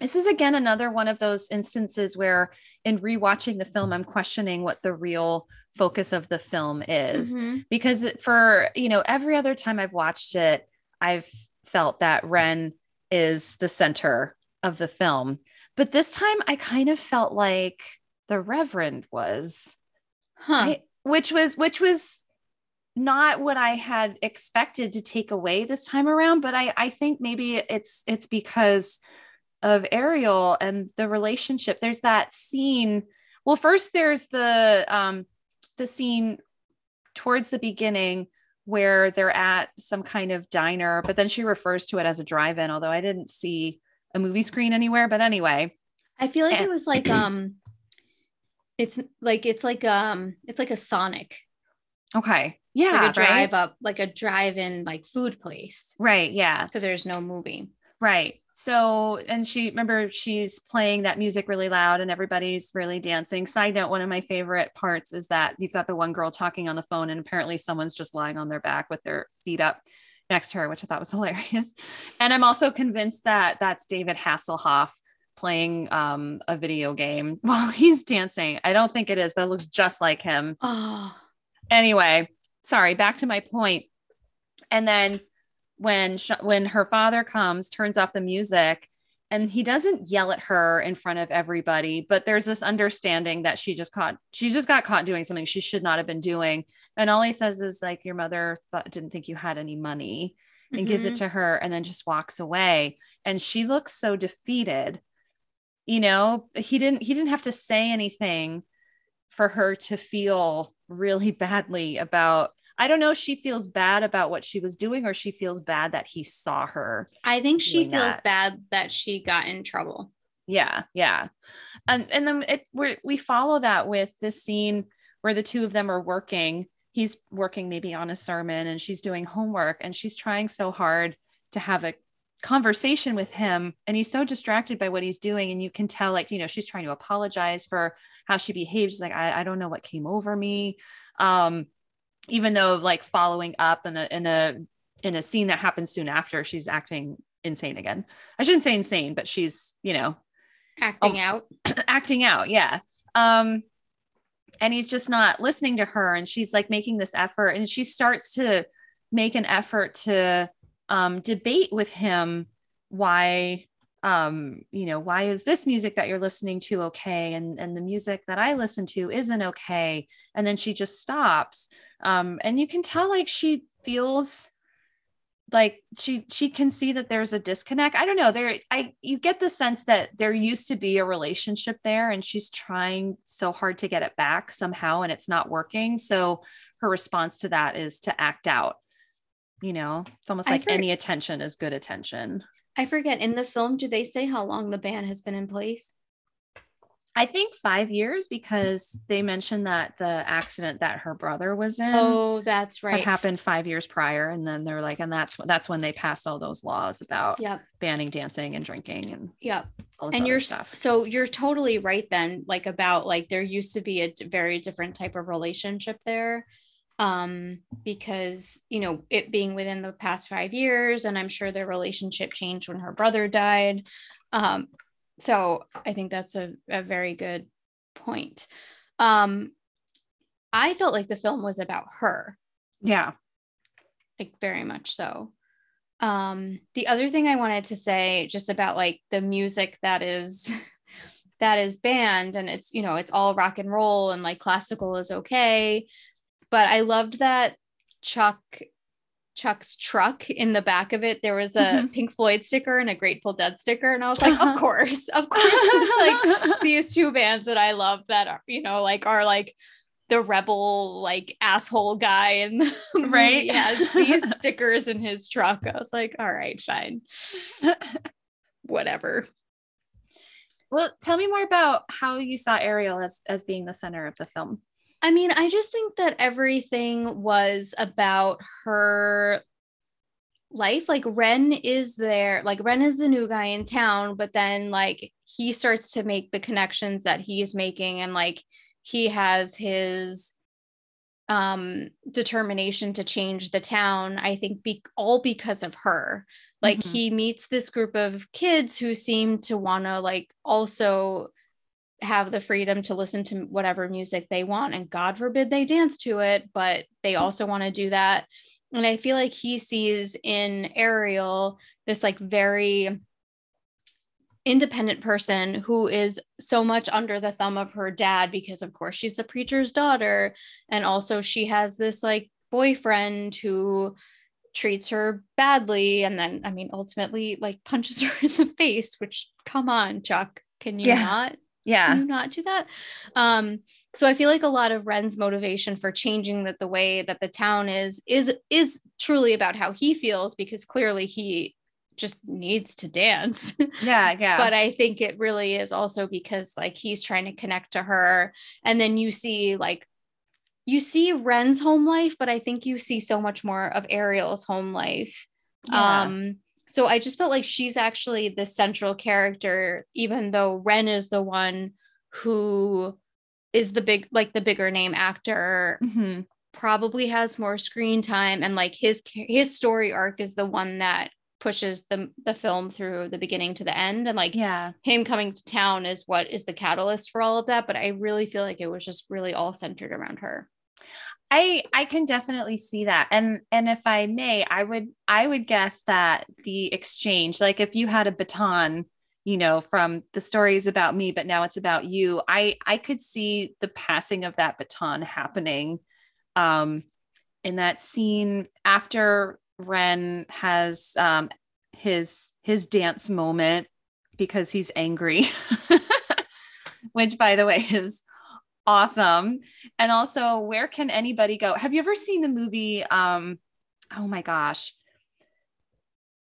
this is again, another one of those instances where in rewatching the film, I'm questioning what the real focus of the film is, mm-hmm. because for, you know, every other time I've watched it, I've felt that Ren is the center of the film. But this time I kind of felt like the Reverend was, huh. I, which was, which was not what I had expected to take away this time around. But I, I think maybe it's, it's because of Ariel and the relationship. There's that scene. Well, first there's the, um, the scene towards the beginning where they're at some kind of diner, but then she refers to it as a drive-in, although I didn't see a movie screen anywhere. But anyway, I feel like and- it was like, um, it's like, it's like, um, it's like a Sonic. Okay. Yeah. Like a drive right? up, like a drive-in, like food place. Right. Yeah. So there's no movie. Right. So, and she, remember she's playing that music really loud and everybody's really dancing. Side note, one of my favorite parts is that you've got the one girl talking on the phone and apparently someone's just lying on their back with their feet up next to her, which I thought was hilarious. And I'm also convinced that that's David Hasselhoff playing um, a video game while he's dancing. I don't think it is, but it looks just like him. Oh. Anyway, sorry, back to my point. And then when, she, when her father comes, turns off the music and he doesn't yell at her in front of everybody, but there's this understanding that she just caught, she just got caught doing something she should not have been doing. And all he says is like, your mother thought, didn't think you had any money and mm-hmm. gives it to her and then just walks away. And she looks so defeated, you know, he didn't, he didn't have to say anything for her to feel really badly about. I don't know if she feels bad about what she was doing or she feels bad that he saw her. I think she feels that. bad that she got in trouble. Yeah. Yeah. And and then it, we're, we follow that with this scene where the two of them are working. He's working maybe on a sermon and she's doing homework and she's trying so hard to have a conversation with him. And he's so distracted by what he's doing. And you can tell, like, you know, she's trying to apologize for how she behaves. She's like, I, I don't know what came over me. Um, even though like following up in a, in a, in a scene that happens soon after, she's acting insane again. I shouldn't say insane, but she's, you know, acting oh, out, acting out. Yeah. Um, and he's just not listening to her. And she's like making this effort and she starts to make an effort to, um, debate with him. Why, um, you know, why is this music that you're listening to okay? And, and the music that I listen to isn't okay. And then she just stops. Um, and you can tell like she feels like she she can see that there's a disconnect. I don't know. There I you get the sense that there used to be a relationship there, and she's trying so hard to get it back somehow, and it's not working. So her response to that is to act out. You know, it's almost like any attention is good attention. I forget, in the film, do they say how long the ban has been in place? I think five years because they mentioned that the accident that her brother was in. Oh, that's right. It happened five years prior. And then they're like, and that's, that's when they passed all those laws about yep. banning dancing and drinking and yeah. And you're, stuff. So you're totally right then, like about like there used to be a very different type of relationship there. Um, because, you know, it being within the past five years, and I'm sure their relationship changed when her brother died. Um, so I think that's a, a very good point. Um, I felt like the film was about her. Yeah. Like very much so. Um, the other thing I wanted to say just about like the music that is, that is banned, and it's, you know, it's all rock and roll, and like classical is okay. But I loved that Chuck, Chuck's truck, in the back of it, there was a mm-hmm. Pink Floyd sticker and a Grateful Dead sticker. And I was like, uh-huh. of course, of course. It's like these two bands that I love that are, you know, like are like the rebel, like asshole guy. And right. He has these stickers in his truck. I was like, all right, fine. Whatever. Well, tell me more about how you saw Ariel as, as being the center of the film. I mean, I just think that everything was about her life. Like Ren is there, like Ren is the new guy in town, but then like he starts to make the connections that he's making, and like he has his um, determination to change the town. I think be- all because of her. Like mm-hmm. he meets this group of kids who seem to want to like also have the freedom to listen to whatever music they want, and God forbid they dance to it, but they also want to do that. And I feel like he sees in Ariel this like very independent person who is so much under the thumb of her dad, because of course she's the preacher's daughter, and also she has this like boyfriend who treats her badly, and then I mean ultimately like punches her in the face, which come on, Chuck, can you yeah. not Yeah. Can you not do that? Um, so I feel like a lot of Ren's motivation for changing that the way that the town is, is, is truly about how he feels, because clearly he just needs to dance. Yeah. Yeah. But I think it really is also because like he's trying to connect to her. And then you see like, you see Ren's home life, but I think you see so much more of Ariel's home life. Yeah. Um, So I just felt like she's actually the central character, even though Ren is the one who is the big, like the bigger name actor, mm-hmm. probably has more screen time. And like his, his story arc is the one that pushes the, the film through the beginning to the end. And like yeah. him coming to town is what is the catalyst for all of that. But I really feel like it was just really all centered around her. I, I can definitely see that. And, and if I may, I would, I would guess that the exchange, like if you had a baton, you know, from the stories about me, but now it's about you, I, I could see the passing of that baton happening um, in that scene after Ren has um, his, his dance moment because he's angry, which by the way is awesome. And also, where can anybody go? Have you ever seen the movie? Um, oh my gosh.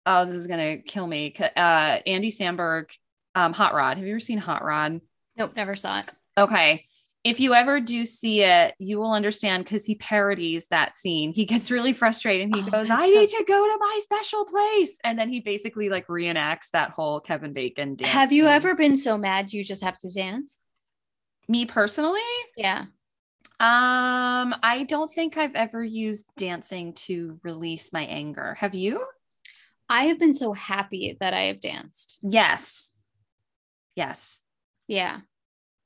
Oh, this is going to kill me. Uh, Andy Samberg, um, Hot Rod. Have you ever seen Hot Rod? Nope. Never saw it. Okay. If you ever do see it, you will understand, because he parodies that scene. He gets really frustrated and he oh, goes, I so- need to go to my special place. And then he basically like reenacts that whole Kevin Bacon dance. Have you scene. Ever been so mad you just have to dance? Me personally? Yeah. Um, I don't think I've ever used dancing to release my anger. Have you? I have been so happy that I have danced. Yes. Yes. Yeah.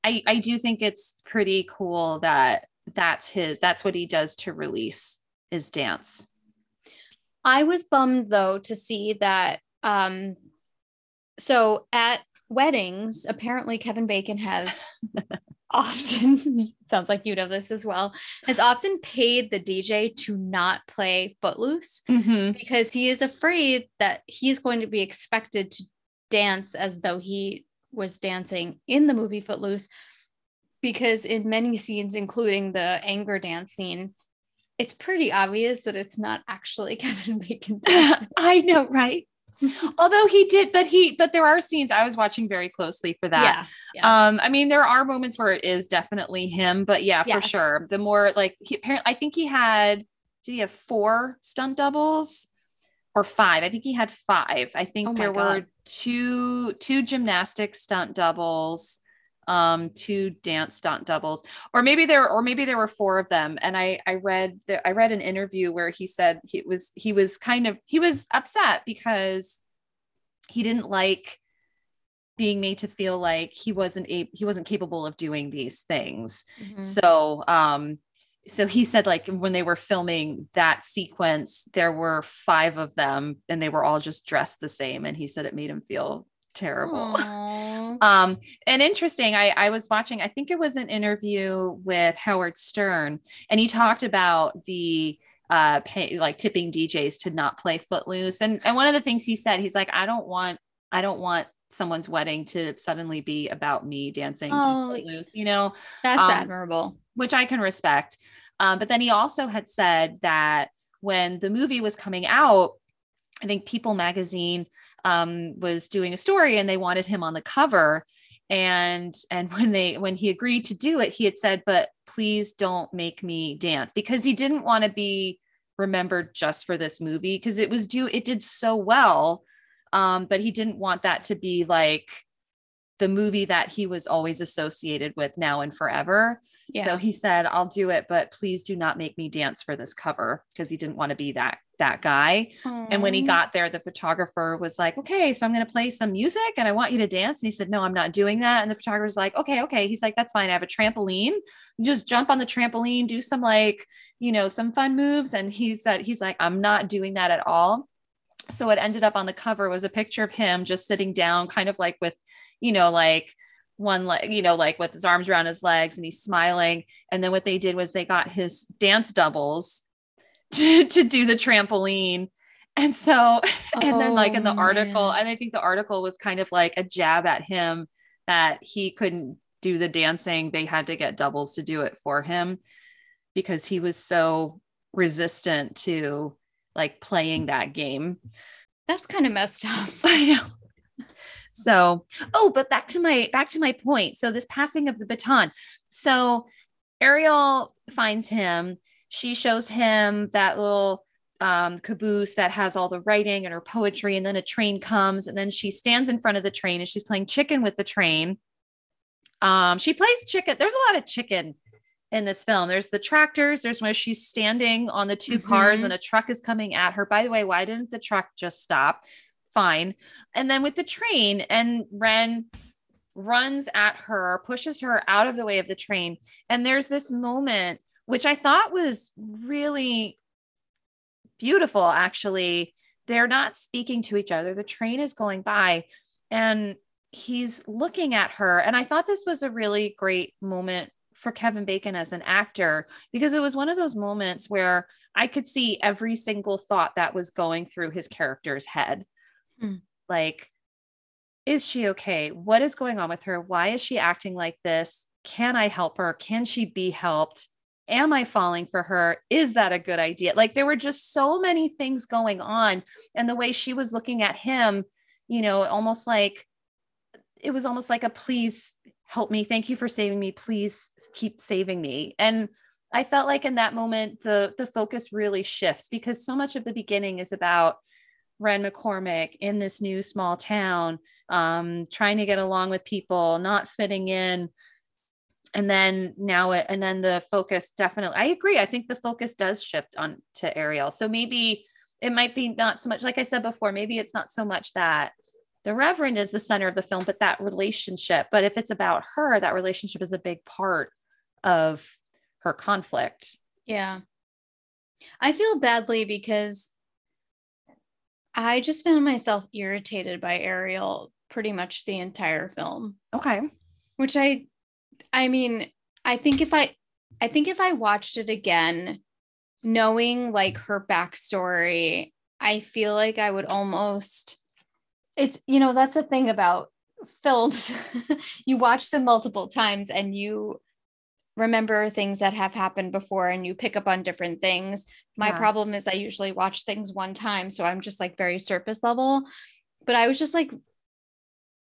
I, I do think it's pretty cool that that's his, that's what he does to release is dance. I was bummed though to see that. Um, so at weddings, apparently Kevin Bacon has often sounds like you know this as well, has often paid the D J to not play Footloose mm-hmm. because he is afraid that he's going to be expected to dance as though he was dancing in the movie Footloose, because in many scenes, including the anger dance scene, it's pretty obvious that it's not actually Kevin Bacon dancing. I know, right? Although he did, but he, but there are scenes I was watching very closely for that. Yeah, yeah. Um, I mean, there are moments where it is definitely him, but yeah, yes. for sure. The more like he apparently, I think he had, did he have four stunt doubles or five? I think he had five. I think oh there God. were two, two gymnastic stunt doubles, um, two dance stunt doubles, or maybe there, or maybe there were four of them. And I, I read the, I read an interview where he said he was, he was kind of, he was upset because he didn't like being made to feel like he wasn't a, he wasn't capable of doing these things. Mm-hmm. So, um, so he said like when they were filming that sequence, there were five of them and they were all just dressed the same. And he said it made him feel terrible. Um, and interesting, I, I was watching, I think it was an interview with Howard Stern, and he talked about the, uh, pay, like tipping D Js to not play Footloose. And, and one of the things he said, he's like, I don't want, I don't want someone's wedding to suddenly be about me dancing oh, to Footloose, you know, that's um, admirable, which I can respect. Um, but then he also had said that when the movie was coming out, I think People magazine um, was doing a story and they wanted him on the cover. And, and when they, when he agreed to do it, he had said, but please don't make me dance, because he didn't want to be remembered just for this movie. Cause it was due, it did so well. Um, but he didn't want that to be like the movie that he was always associated with now and forever. Yeah. So he said, I'll do it, but please do not make me dance for this cover. Cause he didn't want to be that that guy. Aww. And when he got there, the photographer was like, okay, so I'm going to play some music and I want you to dance. And he said, no, I'm not doing that. And the photographer's like, okay, okay. He's like, that's fine. I have a trampoline. You just jump on the trampoline, do some like, you know, some fun moves. And he said, he's like, I'm not doing that at all. So what ended up on the cover was a picture of him just sitting down, kind of like with, you know, like one leg, you know, like with his arms around his legs and he's smiling. And then what they did was they got his dance doubles To, to do the trampoline. And so, and then like in the article, man. And I think the article was kind of like a jab at him that he couldn't do the dancing. They had to get doubles to do it for him because he was so resistant to like playing that game. That's kind of messed up. I know. So, oh, but back to my, back to my point. So this passing of the baton. So Ariel finds him. She shows him that little um, caboose that has all the writing and her poetry. And then a train comes and then she stands in front of the train and she's playing chicken with the train. Um, she plays chicken. There's a lot of chicken in this film. There's the tractors. There's where she's standing on the two mm-hmm. cars and a truck is coming at her. By the way, why didn't the truck just stop? Fine. And then with the train, and Ren runs at her, pushes her out of the way of the train. And there's this moment which I thought was really beautiful. Actually, they're not speaking to each other. The train is going by and he's looking at her. And I thought this was a really great moment for Kevin Bacon as an actor, because it was one of those moments where I could see every single thought that was going through his character's head. Mm. Like, is she okay? What is going on with her? Why is she acting like this? Can I help her? Can she be helped? Am I falling for her? Is that a good idea? Like, there were just so many things going on, and the way she was looking at him, you know, almost like it was almost like a, please help me. Thank you for saving me. Please keep saving me. And I felt like in that moment, the, the focus really shifts, because so much of the beginning is about Ren McCormick in this new small town, um, trying to get along with people, not fitting in. And then now, it, and then the focus definitely, I agree. I think the focus does shift on to Ariel. So maybe it might be not so much, like I said before, maybe it's not so much that the Reverend is the center of the film, but that relationship. But if it's about her, that relationship is a big part of her conflict. Yeah. I feel badly because I just found myself irritated by Ariel pretty much the entire film. Okay. Which I I mean, I think if I, I think if I watched it again, knowing like her backstory, I feel like I would almost, it's, you know, that's the thing about films. You watch them multiple times and you remember things that have happened before and you pick up on different things. My yeah. problem is I usually watch things one time. So I'm just like very surface level, but I was just like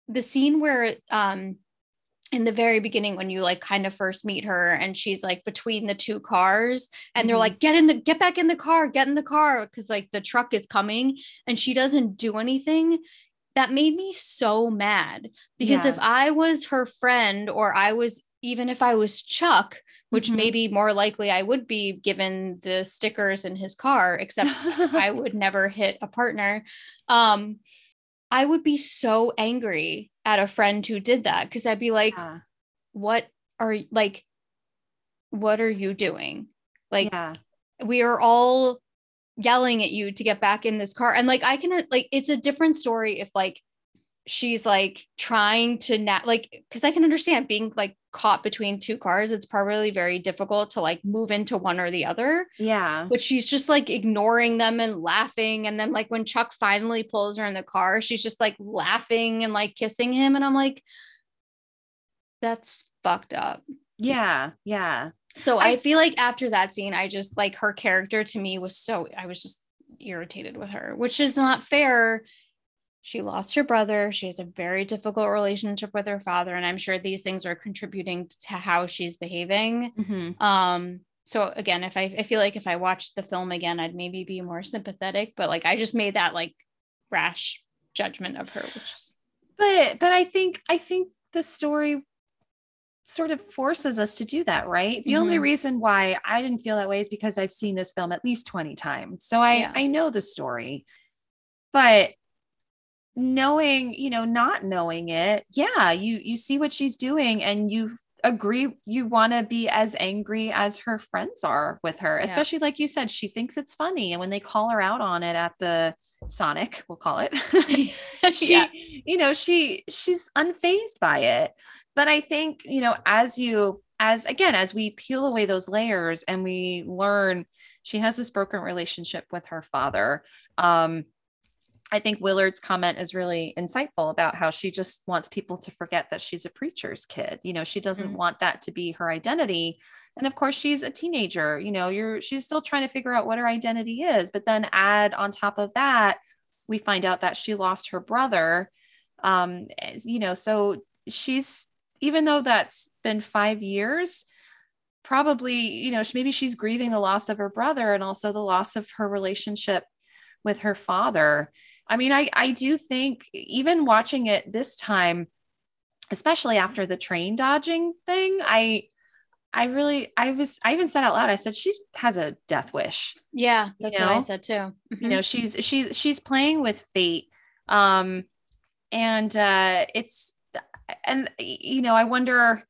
the scene where, um, in the very beginning, when you like kind of first meet her and she's like between the two cars and mm-hmm. they're like, get in the, get back in the car, get in the car. Cause like the truck is coming and she doesn't do anything. That made me so mad because yeah. if I was her friend or I was, even if I was Chuck, which mm-hmm. maybe more likely I would be given the stickers in his car, except I would never hit a partner. Um, I would be so angry at a friend who did that because I'd be like, yeah. what are like, what are you doing? Like, yeah. we are all yelling at you to get back in this car. And like, I can, like, it's a different story if like she's like trying to not na- like, because I can understand being like caught between two cars. It's probably very difficult to like move into one or the other. Yeah. But she's just like ignoring them and laughing. And then like when Chuck finally pulls her in the car, she's just like laughing and like kissing him. And I'm like, that's fucked up. Yeah. Yeah. So I, I feel like after that scene, I just like her character to me was so, I was just irritated with her, which is not fair. She lost her brother. She has a very difficult relationship with her father. And I'm sure these things are contributing to how she's behaving. Mm-hmm. Um, so again, if I, I feel like if I watched the film again, I'd maybe be more sympathetic, but like, I just made that like rash judgment of her. Which is- but, but I think, I think the story sort of forces us to do that, right? The mm-hmm. only reason why I didn't feel that way is because I've seen this film at least twenty times. So I, yeah. I know the story, but knowing, you know, not knowing it. Yeah. You, you see what she's doing and you agree. You want to be as angry as her friends are with her, yeah. especially like you said, she thinks it's funny. And when they call her out on it at the Sonic, we'll call it, she, yeah. you know, she, she's unfazed by it. But I think, you know, as you, as again, as we peel away those layers and we learn she has this broken relationship with her father, um, I think Willard's comment is really insightful about how she just wants people to forget that she's a preacher's kid. You know, she doesn't mm-hmm. want that to be her identity. And of course she's a teenager, you know, you're, she's still trying to figure out what her identity is, but then add on top of that, we find out that she lost her brother. Um, you know, so she's, even though that's been five years, probably, you know, maybe she's grieving the loss of her brother and also the loss of her relationship with her father. I mean, I, I do think even watching it this time, especially after the train dodging thing, I, I really, I was, I even said out loud, I said, she has a death wish. Yeah. That's what I said too. Mm-hmm. You know, she's, she's, she's playing with fate. Um, and, uh, it's, and, you know, I wonder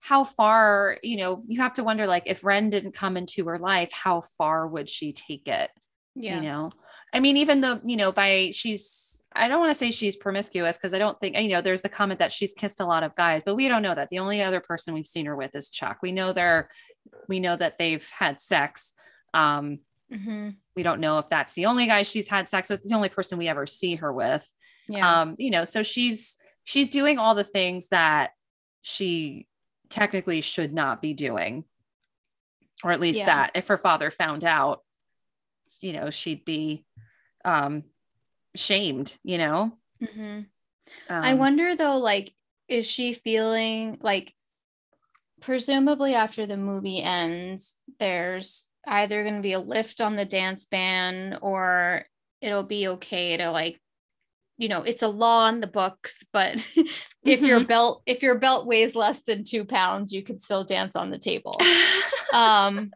how far, you know, you have to wonder, like, if Ren didn't come into her life, how far would she take it? Yeah. You know, I mean, even though, you know, by she's, I don't want to say she's promiscuous because I don't think, you know, there's the comment that she's kissed a lot of guys, but we don't know that. The only other person we've seen her with is Chuck. We know they're, we know that they've had sex. Um, mm-hmm. We don't know if that's the only guy she's had sex with. It's the only person we ever see her with. Yeah. Um, you know, so she's, she's doing all the things that she technically should not be doing, or at least yeah. that if her father found out, you know, she'd be, um, shamed, you know? Mm-hmm. Um, I wonder though, like, is she feeling like, presumably after the movie ends, there's either going to be a lift on the dance ban or it'll be okay to like, you know, it's a law in the books, but if mm-hmm. your belt, if your belt weighs less than two pounds, you could still dance on the table. um,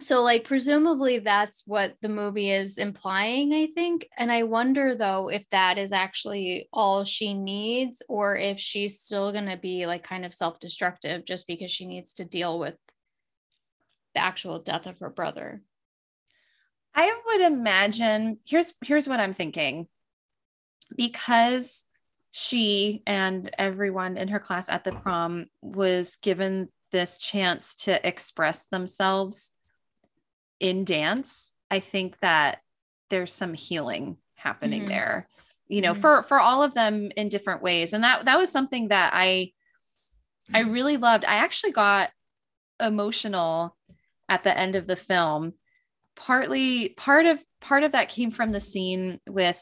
so like, presumably that's what the movie is implying, I think. And I wonder though, if that is actually all she needs, or if she's still going to be like kind of self-destructive just because she needs to deal with the actual death of her brother. I would imagine here's, here's what I'm thinking. Because she and everyone in her class at the prom was given this chance to express themselves in dance, I think that there's some healing happening mm-hmm. there, you know, mm-hmm. for, for all of them in different ways. And that, that was something that I, I really loved. I actually got emotional at the end of the film. Partly part of, part of that came from the scene with,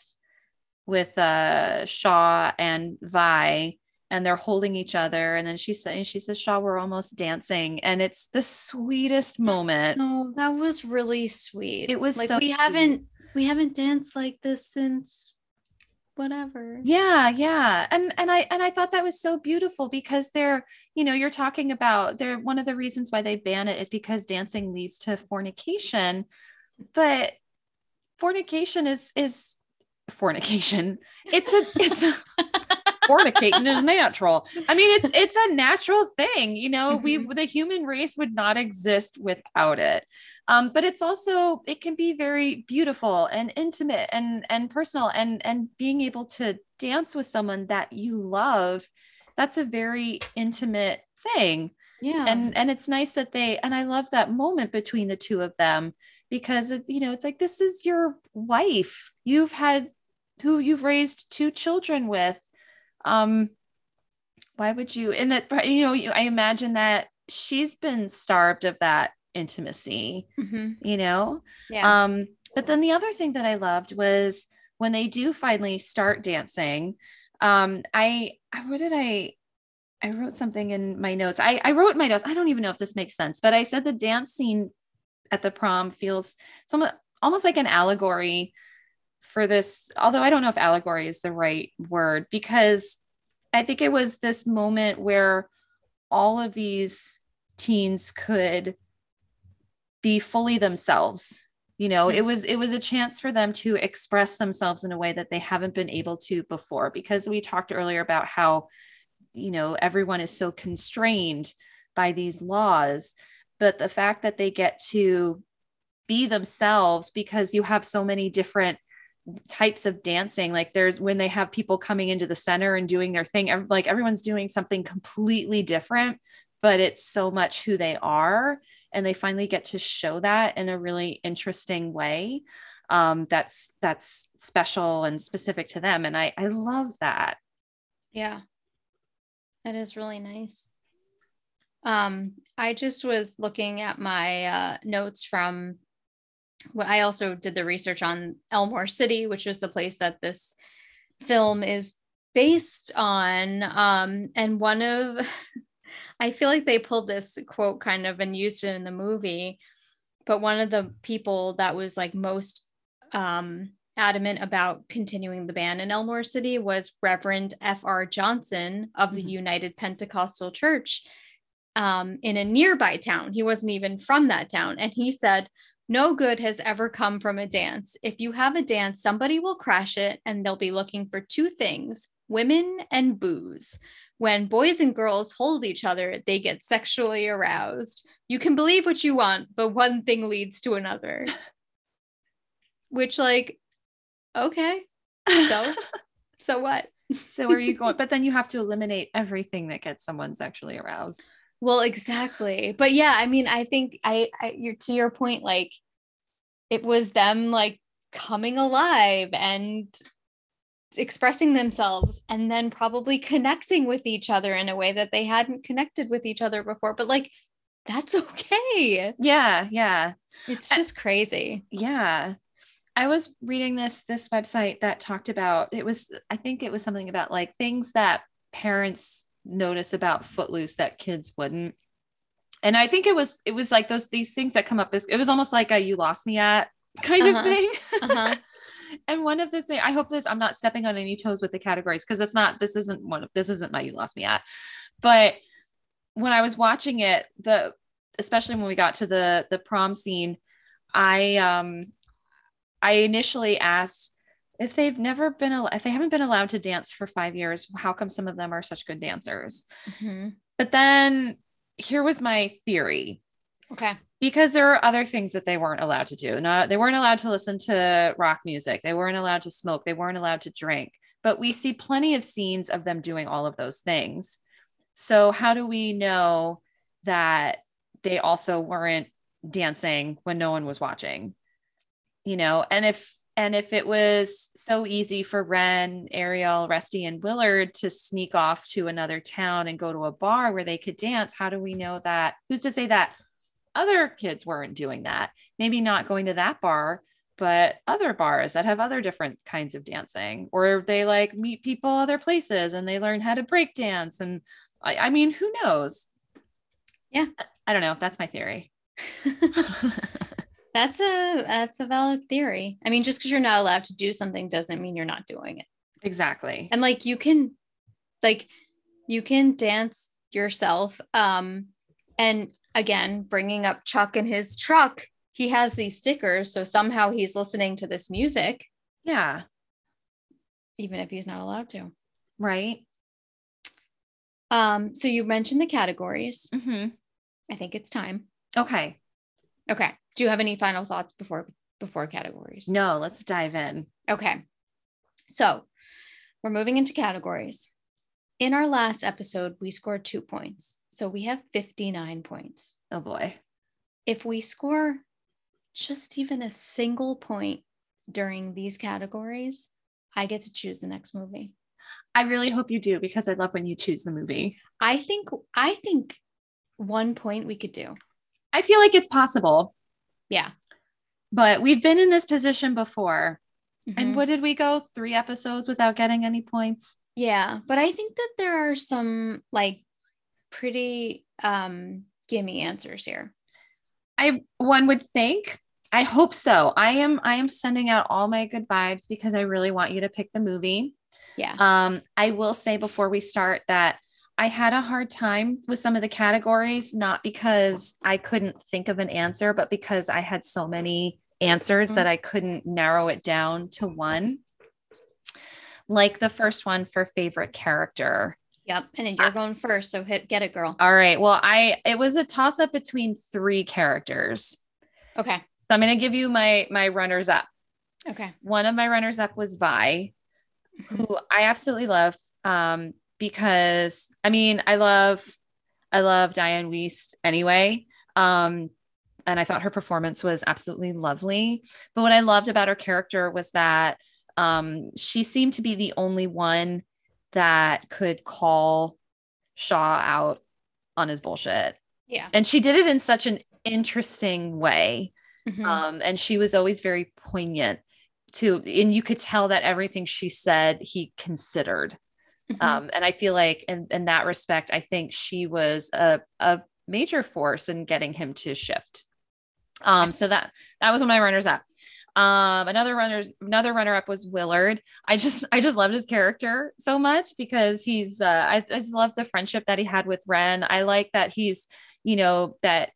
with uh, Shaw and Vi, and they're holding each other. And then she said, and she says, Shaw, we're almost dancing. And it's the sweetest moment. Oh, that was really sweet. It was like, so we sweet. haven't, we haven't danced like this since whatever. Yeah. Yeah. And, and I, and I thought that was so beautiful, because they're, you know, you're talking about they're one of the reasons why they ban it is because dancing leads to fornication, but fornication is, is fornication. It's a, it's a, fornicating is natural. I mean, it's, it's a natural thing, you know, mm-hmm. we, the human race would not exist without it. Um, but it's also, it can be very beautiful and intimate and, and personal, and, and being able to dance with someone that you love, that's a very intimate thing. Yeah. And, and it's nice that they, and I love that moment between the two of them, because it's, you know, it's like, this is your wife you've had, who you've raised two children with. Um, why would you, and it, you know, you, I imagine that she's been starved of that intimacy, mm-hmm. you know? Yeah. Um, but then the other thing that I loved was when they do finally start dancing. Um, I, I, what did I, I wrote something in my notes. I, I wrote in my notes. I don't even know if this makes sense, but I said the dance scene at the prom feels somewhat, almost like an allegory for this, although I don't know if allegory is the right word, because I think it was this moment where all of these teens could be fully themselves. You know, it was, it was a chance for them to express themselves in a way that they haven't been able to before, because we talked earlier about how, you know, everyone is so constrained by these laws, but the fact that they get to be themselves, because you have so many different types of dancing. Like there's, when they have people coming into the center and doing their thing, like everyone's doing something completely different, but it's so much who they are. And they finally get to show that in a really interesting way. Um, that's, that's special and specific to them. And I, I love that. Yeah. That is really nice. Um, I just was looking at my, uh, notes from, well, I also did the research on Elmore City, which is the place that this film is based on. Um, and one of, I feel like they pulled this quote kind of and used it in the movie, but one of the people that was like most um, adamant about continuing the ban in Elmore City was Reverend F R Johnson of the mm-hmm. United Pentecostal Church um, in a nearby town. He wasn't even from that town. And he said, "No good has ever come from a dance. If you have a dance, somebody will crash it, and they'll be looking for two things, women and booze. When boys and girls hold each other, they get sexually aroused. You can believe what you want, but one thing leads to another." Which, like, okay, so, so what? So where are you going? But then you have to eliminate everything that gets someone sexually aroused. Well, exactly. But yeah, I mean, I think I, I you're to your point, like it was them like coming alive and expressing themselves, and then probably connecting with each other in a way that they hadn't connected with each other before. But like, that's okay. Yeah. Yeah. It's just I, crazy. Yeah. I was reading this, this website that talked about, it was, I think it was something about like things that parents notice about Footloose that kids wouldn't. And I think it was, it was like those, these things that come up as, it was almost like a, you lost me at kind uh-huh. of thing. Uh-huh. And one of the things, I hope this, I'm not stepping on any toes with the categories, cause it's not, this isn't one of, this isn't my, you lost me at, but when I was watching it, the, especially when we got to the, the prom scene, I, um, I initially asked, if they've never been, if they haven't been allowed to dance for five years, how come some of them are such good dancers? Mm-hmm. But then here was my theory. Okay. Because there are other things that they weren't allowed to do. Not, they weren't allowed to listen to rock music. They weren't allowed to smoke. They weren't allowed to drink. but we see plenty of scenes of them doing all of those things. So how do we know that they also weren't dancing when no one was watching, you know? And if, and if it was so easy for Wren, Ariel, Rusty, and Willard to sneak off to another town and go to a bar where they could dance, how do we know that? Who's to say that other kids weren't doing that? Maybe not going to that bar, but other bars that have other different kinds of dancing, or they like meet people other places and they learn how to break dance. And I, I mean, who knows? Yeah. I don't know. That's my theory. That's a, that's a valid theory. I mean, just because you're not allowed to do something doesn't mean you're not doing it. Exactly. And like, you can, like you can dance yourself. Um, and again, bringing up Chuck and his truck, he has these stickers. So somehow he's listening to this music. Yeah. Even if he's not allowed to. Right. Um, so you mentioned the categories. Mm-hmm. I think it's time. Okay. Okay. Do you have any final thoughts before, before categories? No, let's dive in. Okay. So we're moving into categories. In our last episode, we scored two points. So we have fifty-nine points. Oh boy. If we score just even a single point during these categories, I get to choose the next movie. I really hope you do, because I love when you choose the movie. I think, I think one point we could do. I feel like it's possible. Yeah. But we've been in this position before. Mm-hmm. And what did we go? Three episodes without getting any points? Yeah. But I think that there are some like pretty um, gimme answers here. I, one would think, I hope so. I am, I am sending out all my good vibes because I really want you to pick the movie. Yeah. Um, I will say before we start that I had a hard time with some of the categories, not because I couldn't think of an answer, but because I had so many answers mm-hmm. that I couldn't narrow it down to one. Like the first one for favorite character. Yep. And then you're I, going first. So hit, get it, girl. All right. Well, I, it was a toss up between three characters. Okay. So I'm going to give you my, my runners up. Okay. One of my runners up was Vi, mm-hmm. who I absolutely love. Um, Because I mean, I love, I love Diane Wiest anyway. Um, and I thought her performance was absolutely lovely. But what I loved about her character was that um, she seemed to be the only one that could call Shaw out on his bullshit. Yeah. And she did it in such an interesting way. Mm-hmm. Um, and she was always very poignant too. And you could tell that everything she said, he considered. Mm-hmm. Um, and I feel like in, in that respect, I think she was a, a major force in getting him to shift. Um, so that, that was one of my runners up. Um, another runners, another runner up was Willard. I just, I just loved his character so much because he's, uh, I, I just love the friendship that he had with Wren. I like that he's, you know, that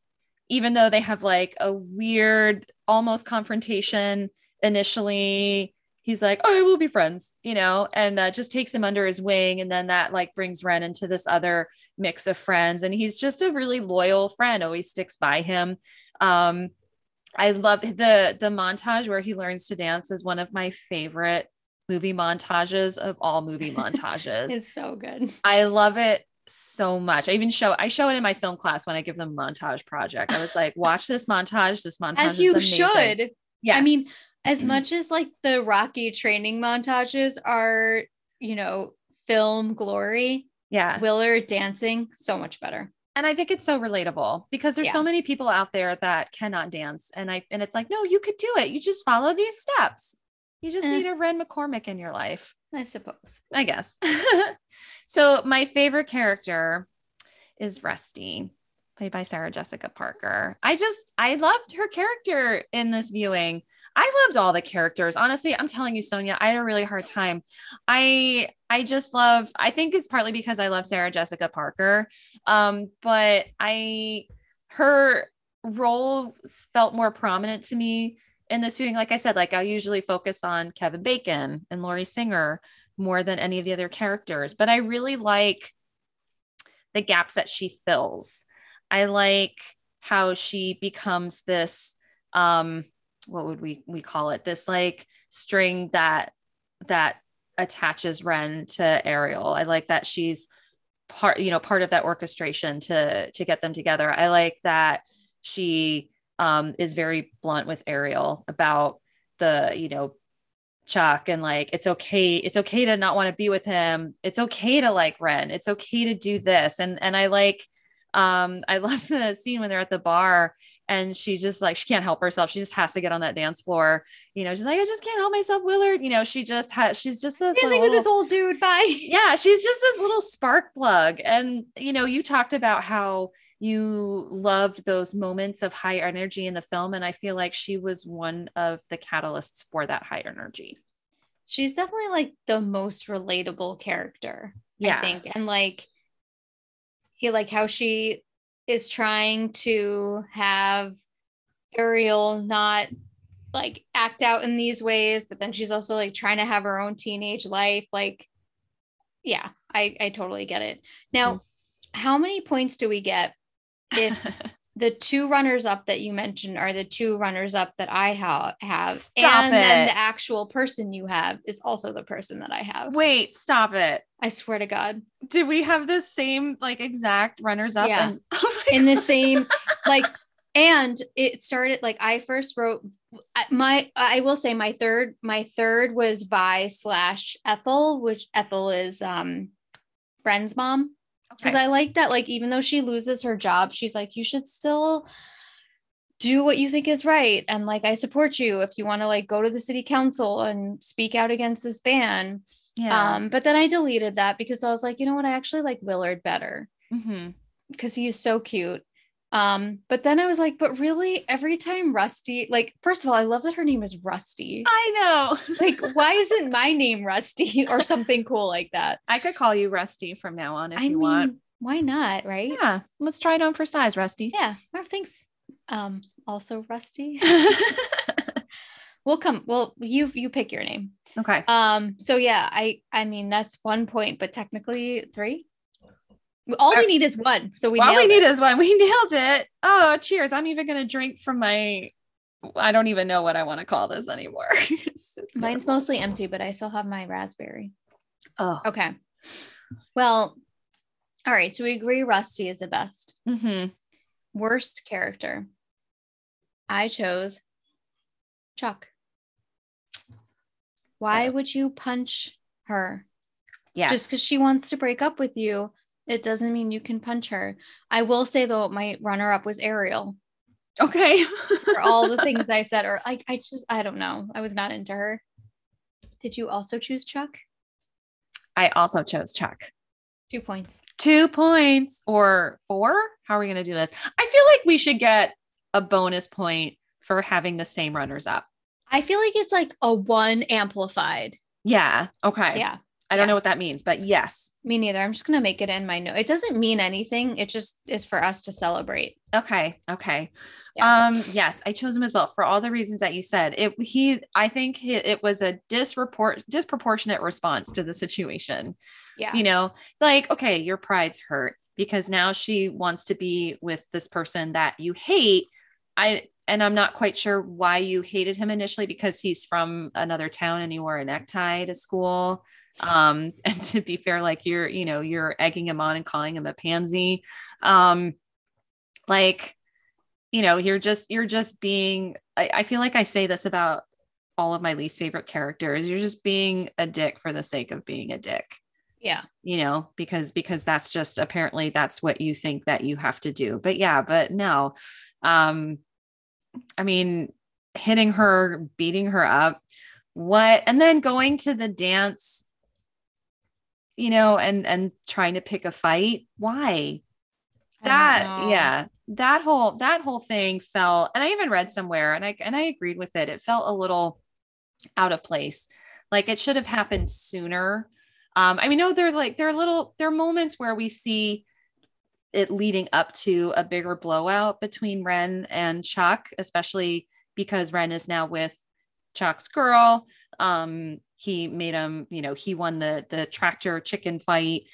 even though they have like a weird, almost confrontation initially, he's like, oh, we'll be friends, you know, and uh, just takes him under his wing. And then that like brings Wren into this other mix of friends. And he's just a really loyal friend, always sticks by him. Um, I love the, the montage where he learns to dance is one of my favorite movie montages of all movie montages. It's so good. I love it so much. I even show, I show it in my film class when I give them a montage project. I was like, watch this montage. This montage As is you amazing. Should. Yes. I mean, as much as like the Rocky training montages are, you know, film glory. Yeah. Willard dancing so much better. And I think it's so relatable because there's yeah. so many people out there that cannot dance. And I, and it's like, no, you could do it. You just follow these steps. You just eh. need a Ren McCormick in your life. I suppose, I guess. So my favorite character is Rusty, played by Sarah Jessica Parker. I just, I loved her character in this viewing. I loved all the characters. Honestly, I'm telling you, Sonia, I had a really hard time. I, I just love, I think it's partly because I love Sarah Jessica Parker. Um, but I, her role felt more prominent to me in this viewing. Like I said, like I usually focus on Kevin Bacon and Lori Singer more than any of the other characters, but I really like the gaps that she fills. I like how she becomes this, um, what would we, we call it? This like string that, that attaches Ren to Ariel. I like that she's part, you know, part of that orchestration to, to get them together. I like that she um, is very blunt with Ariel about the, you know, Chuck, and like, it's okay. It's okay to not want to be with him. It's okay to like Ren. It's okay to do this. And, and I like, um, I love the scene when they're at the bar and she's just like, she can't help herself. She just has to get on that dance floor. You know, she's like, I just can't help myself, Willard. You know, she just has, she's just this dancing little, with this old dude. Bye. Yeah. She's just this little spark plug. And, you know, you talked about how you loved those moments of high energy in the film. And I feel like she was one of the catalysts for that high energy. She's definitely like the most relatable character, yeah. I think. And like, he like how she is trying to have Ariel not like act out in these ways, but then she's also like trying to have her own teenage life. Like, yeah, I, I totally get it. Now, mm. how many points do we get if the two runners up that you mentioned are the two runners up that I ha- have stop and it. Then the actual person you have is also the person that I have? Wait, stop it. I swear to God. Did we have the same like exact runners up? Yeah. And- oh my in God. The same, like, and it started like, I first wrote my, I will say my third, my third was Vi slash Ethel, which Ethel is um Ren's mom. Because okay. I like that, like, even though she loses her job, she's like, you should still do what you think is right. And like, I support you if you want to like go to the city council and speak out against this ban. Yeah. Um, but then I deleted that because I was like, you know what? I actually like Willard better because mm-hmm. he's so cute. Um, but then I was like, but really every time Rusty, like, first of all, I love that her name is Rusty. I know. Like, why isn't my name Rusty or something cool like that? I could call you Rusty from now on if I you mean, want. Why not? Right. Yeah. Let's try it on for size, Rusty. Yeah. Oh, thanks. Um, also Rusty. We'll come. Well, you, you pick your name. Okay. Um, so yeah, I, I mean, that's one point, but technically three. All we need is one. So we all we need is one. We nailed it. Oh, cheers. I'm even going to drink from my, I don't even know what I want to call this anymore. it's, it's Mine's terrible. Mostly empty, but I still have my raspberry. Oh, okay. Well, all right. So we agree. Rusty is the best. Mm-hmm. Worst character. I chose Chuck. Why oh. would you punch her? Yes. Just because she wants to break up with you. It doesn't mean you can punch her. I will say though, my runner up was Ariel. Okay. For all the things I said, or like, I just, I don't know. I was not into her. Did you also choose Chuck? I also chose Chuck. Two points. Two points or four? How are we going to do this? I feel like we should get a bonus point for having the same runners up. I feel like it's like a one amplified. Yeah. Okay. Yeah. I don't yeah. know what that means, but yes. Me neither. I'm just going to make it in my note. It doesn't mean anything. It just is for us to celebrate. Okay. Okay. Yeah. Um, yes. I chose him as well for all the reasons that you said it. He, I think he, it was a disreport, disproportionate response to the situation. Yeah. You know, like, okay, your pride's hurt because now she wants to be with this person that you hate. I, and I'm not quite sure why you hated him initially because he's from another town and you wore a necktie to school. Um, and to be fair, like you're, you know, you're egging him on and calling him a pansy. Um, like, you know, you're just, you're just being, I, I feel like I say this about all of my least favorite characters. You're just being a dick for the sake of being a dick. Yeah. You know, because, because that's just, apparently that's what you think that you have to do, but yeah, but no, um, I mean, hitting her, beating her up, what, and then going to the dance, you know, and, and trying to pick a fight. Why? That, yeah, that whole, that whole thing felt, and I even read somewhere and I, and I agreed with it. It felt a little out of place. Like it should have happened sooner. Um, I mean, no, there's like, there are little, there are moments where we see it leading up to a bigger blowout between Ren and Chuck, especially because Ren is now with Chuck's girl. Um, he made him, you know, he won the, the tractor chicken fight,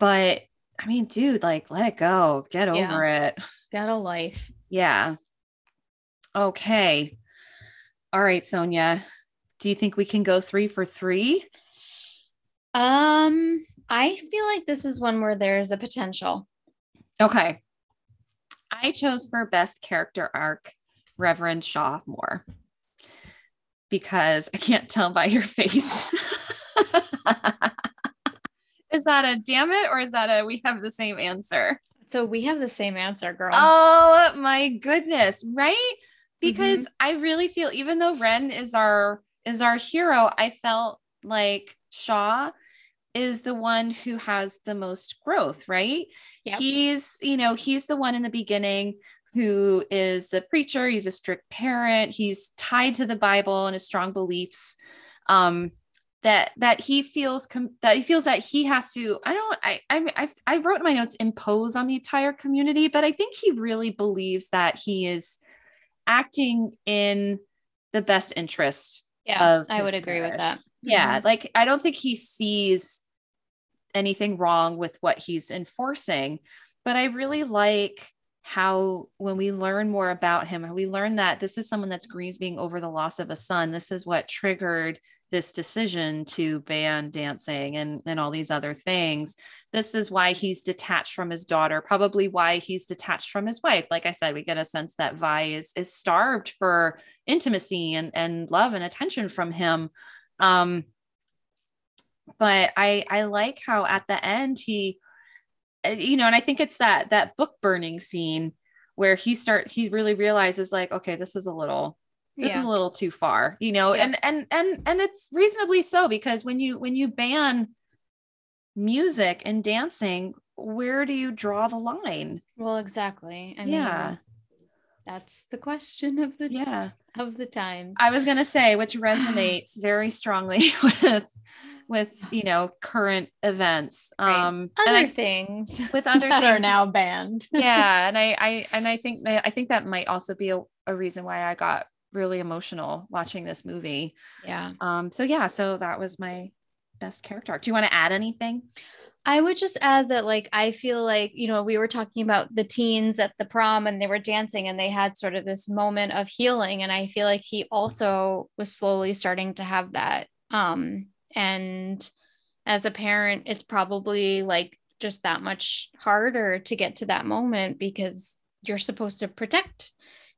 but I mean, dude, like, let it go, get yeah. over it. Got a life. Yeah. Okay. All right, Sonia, do you think we can go three for three? Um, I feel like this is one where there's a potential. Okay. I chose for best character arc, Reverend Shaw Moore, because I can't tell by your face. Is that a damn it? Or is that a, we have the same answer? So we have the same answer, girl. Oh my goodness. Right. Because mm-hmm. I really feel, even though Ren is our, is our hero, I felt like Shaw is the one who has the most growth, right? Yep. He's, you know, he's the one in the beginning who is the preacher. He's a strict parent. He's tied to the Bible and his strong beliefs, um, that, that he feels, com- that he feels that he has to, I don't, I, I, I've, I wrote in my notes, impose on the entire community, but I think he really believes that he is acting in the best interest. Yeah. Of I would agree with that. Yeah. Mm-hmm. Like, I don't think he sees anything wrong with what he's enforcing, but I really like how, when we learn more about him, we learn that this is someone that's grieving over the loss of a son. This is what triggered this decision to ban dancing and, and all these other things. This is why he's detached from his daughter, probably why he's detached from his wife. Like I said, we get a sense that Vi is, is starved for intimacy and, and love and attention from him. Um, but I, I like how at the end he, you know, and I think it's that, that book burning scene where he start, he really realizes like, okay, this is a little, this yeah. is a little too far, you know, yeah. and, and, and, and it's reasonably so, because when you, when you ban music and dancing, where do you draw the line? Well, exactly. I yeah. mean, that's the question of the, yeah. of the times. I was going to say, which resonates very strongly with, with, you know, current events, right. um, other I, things with other that things. Are now banned. Yeah. And I, I, and I think that, I think that might also be a, a reason why I got really emotional watching this movie. Yeah. Um, so yeah, so that was my best character arc. Do you want to add anything? I would just add that, like, I feel like, you know, we were talking about the teens at the prom and they were dancing and they had sort of this moment of healing. And I feel like he also was slowly starting to have that. Um, and as a parent, it's probably like just that much harder to get to that moment because you're supposed to protect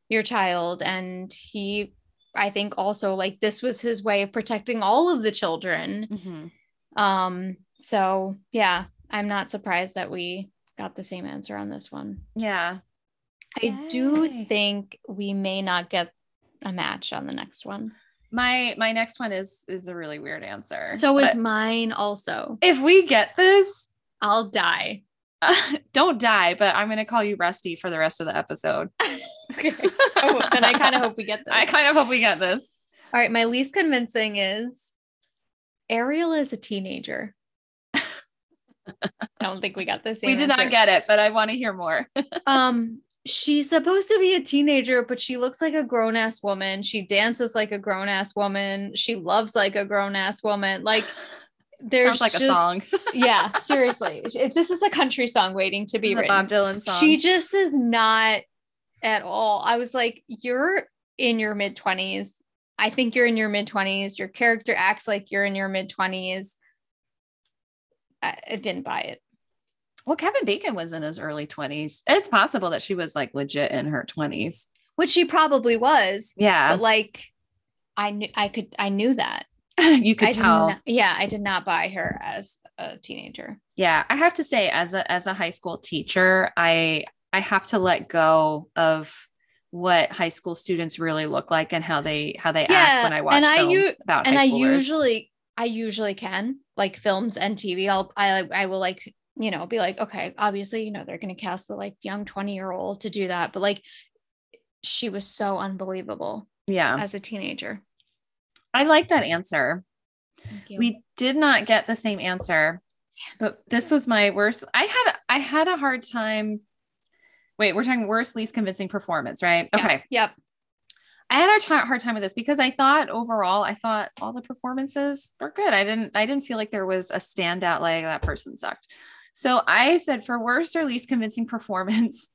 your child. And he, I think also like this was his way of protecting all of the children. Mm-hmm. Um, So yeah, I'm not surprised that we got the same answer on this one. Yeah. I Yay. do think we may not get a match on the next one. My, my next one is, is a really weird answer. So is mine also. If we get this, I'll die. Uh, don't die, but I'm going to call you Rusty for the rest of the episode. Okay. Oh, then I kind of hope we get this. I kind of hope we get this. All right. My least convincing is Ariel is a teenager. I don't think we got this. We did answer. Not get it, but I want to hear more. um, she's supposed to be a teenager, but she looks like a grown ass woman. She dances like a grown ass woman. She loves like a grown ass woman. Like there's Sounds like just, a song. Yeah, seriously. This is a country song waiting to be written. A Bob Dylan song. She just is not at all. I was like, you're in your mid twenties. I think you're in your mid twenties. Your character acts like you're in your mid twenties. I didn't buy it. Well, Kevin Bacon was in his early twenties. It's possible that she was like legit in her twenties, which she probably was. Yeah. But like I knew I could, I knew that you could I tell. Not, yeah. I did not buy her as a teenager. Yeah. I have to say as a, as a high school teacher, I, I have to let go of what high school students really look like and how they, how they yeah, act when I watch and films I u- about and high schoolers. I usually, I usually can like films and T V. I'll, I, I will like, you know, be like, okay, obviously, you know, they're going to cast the like young twenty year old to do that. But like, she was so unbelievable. Yeah. As a teenager. I like that answer. We did not get the same answer, but this was my worst. I had, I had a hard time. Wait, we're talking worst, least convincing performance, right? Yeah. Okay. Yep. I had a t- hard time with this because I thought overall, I thought all the performances were good. I didn't, I didn't feel like there was a standout, like that person sucked. So I said for worst or least convincing performance,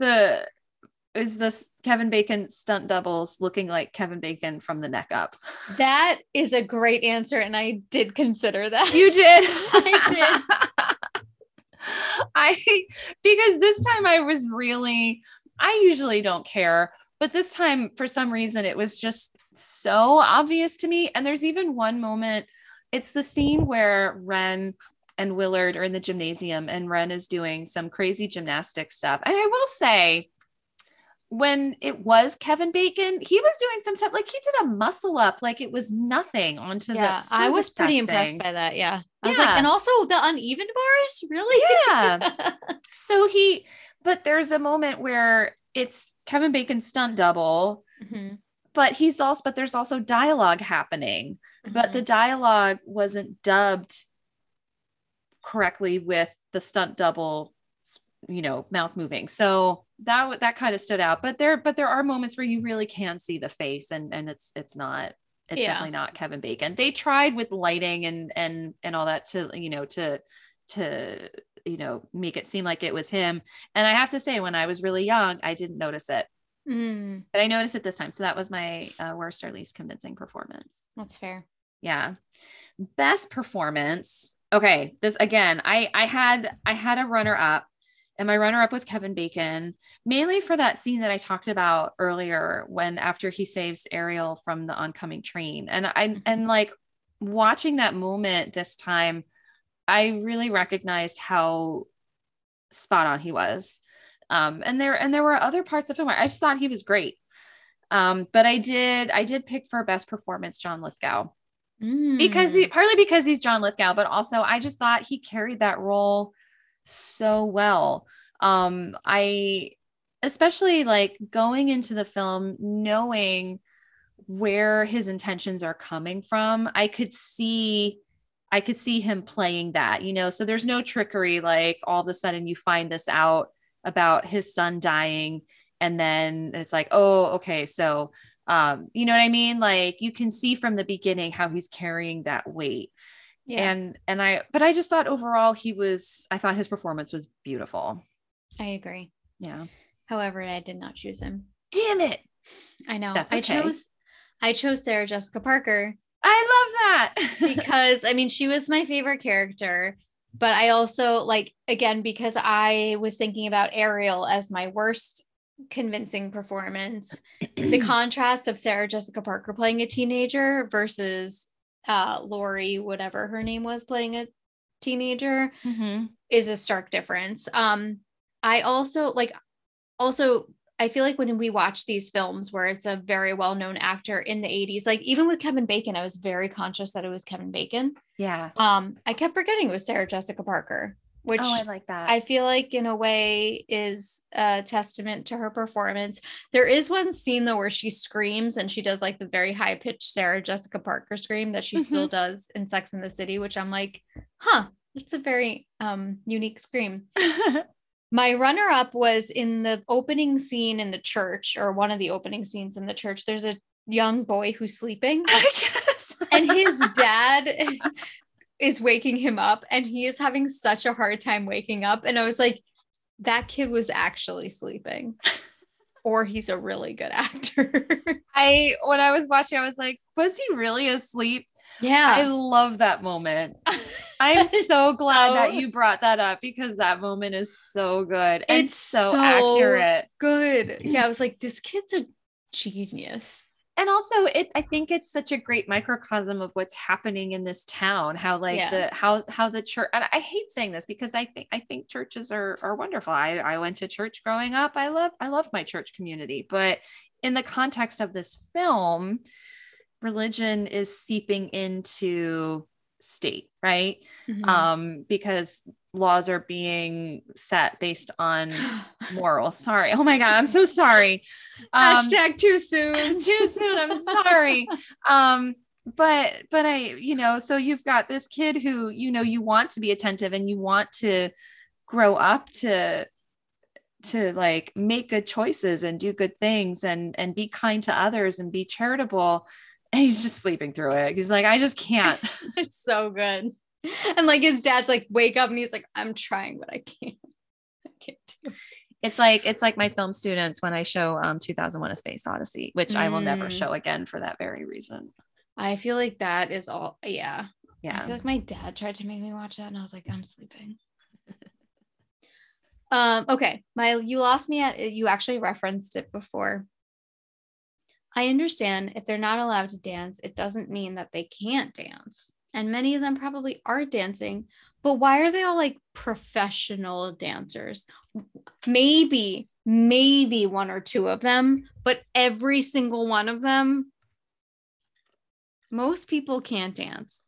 the is this Kevin Bacon stunt doubles looking like Kevin Bacon from the neck up? That is a great answer. And I did consider that. You did. I did. I, because this time I was really, I usually don't care, but this time for some reason, it was just so obvious to me. And there's even one moment, it's the scene where Ren and Willard are in the gymnasium and Ren is doing some crazy gymnastic stuff. And I will say, when it was Kevin Bacon, he was doing some stuff, like he did a muscle up, like it was nothing onto yeah, that. So I was disgusting. Pretty impressed by that. Yeah. I yeah. was like, and also the uneven bars, really? Yeah. So he, but there's a moment where it's Kevin Bacon's stunt double, mm-hmm. but he's also, but there's also dialogue happening, mm-hmm. but the dialogue wasn't dubbed correctly with the stunt double, you know, mouth moving. So that, that kind of stood out, but there, but there are moments where you really can see the face and, and it's, it's not, it's yeah. definitely not Kevin Bacon. They tried with lighting and, and, and all that to, you know, to, to, you know, make it seem like it was him. And I have to say, when I was really young, I didn't notice it, mm. but I noticed it this time. So that was my uh, worst or least convincing performance. That's fair. Yeah. Best performance. Okay. This again, I, I had, I had a runner up. And my runner-up was Kevin Bacon, mainly for that scene that I talked about earlier when after he saves Ariel from the oncoming train. And I and like watching that moment this time, I really recognized how spot on he was. Um, and there and there were other parts of him where I just thought he was great. Um, but I did I did pick for best performance John Lithgow mm. because he, partly because he's John Lithgow, but also I just thought he carried that role so well. Um, I, especially like going into the film, knowing where his intentions are coming from, I could see, I could see him playing that, you know, so there's no trickery. Like all of a sudden you find this out about his son dying. And then it's like, oh, okay. So, um, you know what I mean? Like you can see from the beginning how he's carrying that weight. Yeah. And, and I, but I just thought overall he was, I thought his performance was beautiful. I agree. Yeah. However, I did not choose him. Damn it. I know. That's okay. I chose, I chose Sarah Jessica Parker. I love that. Because I mean, she was my favorite character, but I also like, again, because I was thinking about Ariel as my worst convincing performance, the contrast of Sarah Jessica Parker playing a teenager versus uh Lori, whatever her name was, playing a teenager mm-hmm. is a stark difference. Um, I also like, also, I feel like when we watch these films where it's a very well-known actor in the eighties, like even with Kevin Bacon, I was very conscious that it was Kevin Bacon. Yeah. Um, I kept forgetting it was Sarah Jessica Parker, which oh, I like that. I feel like in a way is a testament to her performance. There is one scene though, where she screams and she does like the very high pitched Sarah Jessica Parker scream that she mm-hmm. still does in Sex and the City, which I'm like, huh, it's a very um, unique scream. My runner up was in the opening scene in the church, or one of the opening scenes in the church. There's a young boy who's sleeping yes. and his dad is waking him up and he is having such a hard time waking up. And I was like, that kid was actually sleeping or he's a really good actor. I, when I was watching, I was like, was he really asleep? Yeah. I love that moment. I'm so glad so, that you brought that up because that moment is so good. And it's so, so accurate. Good. Yeah. I was like, this kid's a genius. And also it, I think it's such a great microcosm of what's happening in this town, how like yeah. the, how, how the church, and I hate saying this because I think, I think churches are, are wonderful. I, I went to church growing up. I love, I love my church community, but in the context of this film, religion is seeping into state, right? Mm-hmm. Um, because laws are being set based on morals. Sorry. Oh my God. I'm so sorry. Um, Hashtag too soon. Too soon. I'm sorry. Um, but, but I, you know, so you've got this kid who, you know, you want to be attentive and you want to grow up to, to like make good choices and do good things and, and be kind to others and be charitable. And he's just sleeping through it. He's like, I just can't. It's so good. And like his dad's like, wake up. And he's like, I'm trying, but I can't. I can't do it. It's like, it's like my film students when I show um, two thousand one A Space Odyssey, which mm. I will never show again for that very reason. I feel like that is all. Yeah. Yeah. I feel like my dad tried to make me watch that and I was like, I'm sleeping. um. Okay. My, you lost me at, you actually referenced it before. I understand if they're not allowed to dance, it doesn't mean that they can't dance. And many of them probably are dancing, but why are they all like professional dancers? Maybe, maybe one or two of them, but every single one of them, most people can't dance.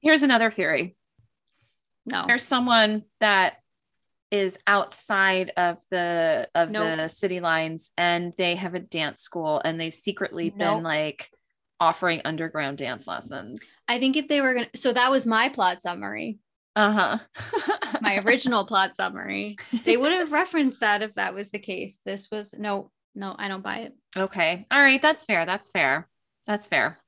Here's another theory. No. There's someone that is outside of the of nope. the city lines and they have a dance school and they've secretly nope. been like offering underground dance lessons. I think if they were going to, so that was my plot summary. Uh-huh. My original plot summary. They would have referenced that if that was the case. This was, no, no, I don't buy it. Okay. All right. That's fair. That's fair. That's fair.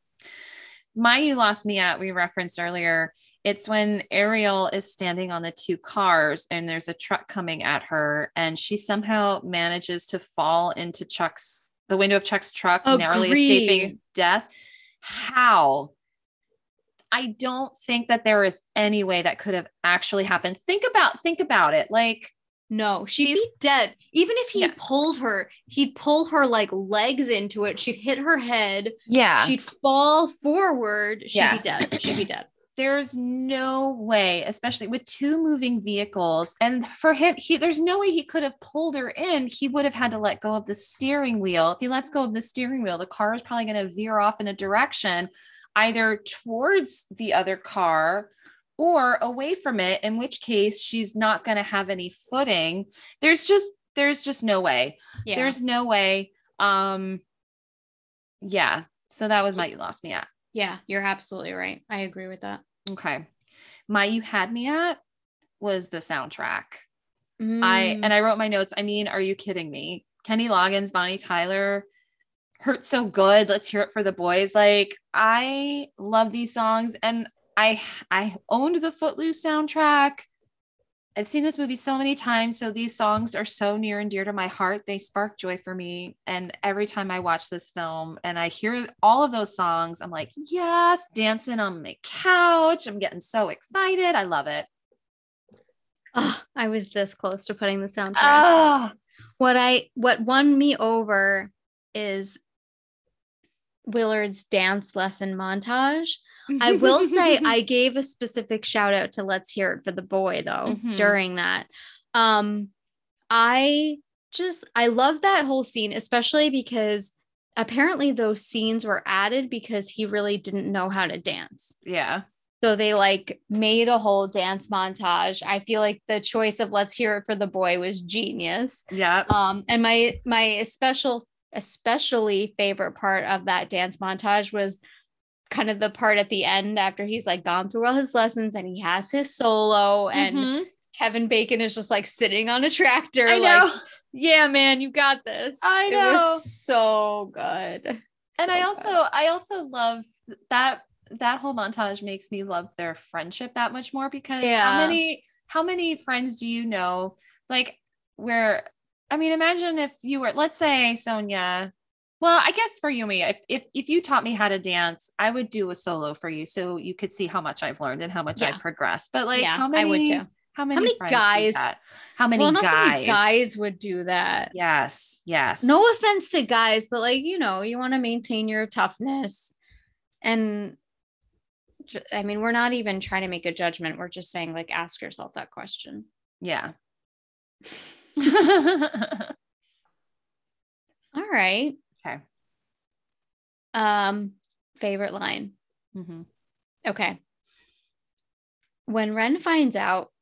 My, you lost me at, we referenced earlier. It's when Ariel is standing on the two cars and there's a truck coming at her and she somehow manages to fall into Chuck's the window of Chuck's truck, Agreed. narrowly escaping death. How? I don't think that there is any way that could have actually happened. Think about, think about it. Like, no, she'd be dead. Even if he yeah. pulled her, he'd pull her like legs into it. She'd hit her head. Yeah. She'd fall forward. She'd yeah. be dead. She'd be dead. There's no way, especially with two moving vehicles. And for him, he, there's no way he could have pulled her in. He would have had to let go of the steering wheel. If he lets go of the steering wheel, the car is probably going to veer off in a direction, either towards the other car or away from it, in which case she's not going to have any footing. There's just, there's just no way. Yeah. There's no way. Um, yeah. So that was my, you lost me at. Yeah, you're absolutely right. I agree with that. Okay. My, you had me at was the soundtrack. Mm. I, and I wrote my notes. I mean, are you kidding me? Kenny Loggins, Bonnie Tyler, Hurt So Good. Let's Hear It for the Boys. Like, I love these songs. And I, I owned the Footloose soundtrack. I've seen this movie so many times. So these songs are so near and dear to my heart. They spark joy for me. And every time I watch this film and I hear all of those songs, I'm like, yes, dancing on my couch. I'm getting so excited. I love it. Oh, I was this close to putting the soundtrack. Oh. What I, what won me over is Willard's dance lesson montage. I will say I gave a specific shout out to Let's Hear It for the Boy though, mm-hmm. during that. Um, I just, I love that whole scene, especially because apparently those scenes were added because he really didn't know how to dance. Yeah. So they like made a whole dance montage. I feel like the choice of Let's Hear It for the Boy was genius. Yeah. Um, and my, my special, especially favorite part of that dance montage was kind of the part at the end after he's like gone through all his lessons and he has his solo and mm-hmm. Kevin Bacon is just like sitting on a tractor. I know. Like, yeah, man, you got this. I know. It was so good. And so I also, good. I also love that, that whole montage makes me love their friendship that much more because yeah. how many, how many friends do you know? Like where, I mean, imagine if you were, let's say Sonia, well, I guess for you, me, if, if, if you taught me how to dance, I would do a solo for you. So you could see how much I've learned and how much yeah. I've progressed, but like yeah, how many, I would too. how many, how many guys, how many well, guys? guys would do that? Yes. Yes. No offense to guys, but like, you know, you want to maintain your toughness and I mean, we're not even trying to make a judgment. We're just saying like, ask yourself that question. Yeah. All right. Okay. Um, favorite line. Mm-hmm. Okay. When Ren finds out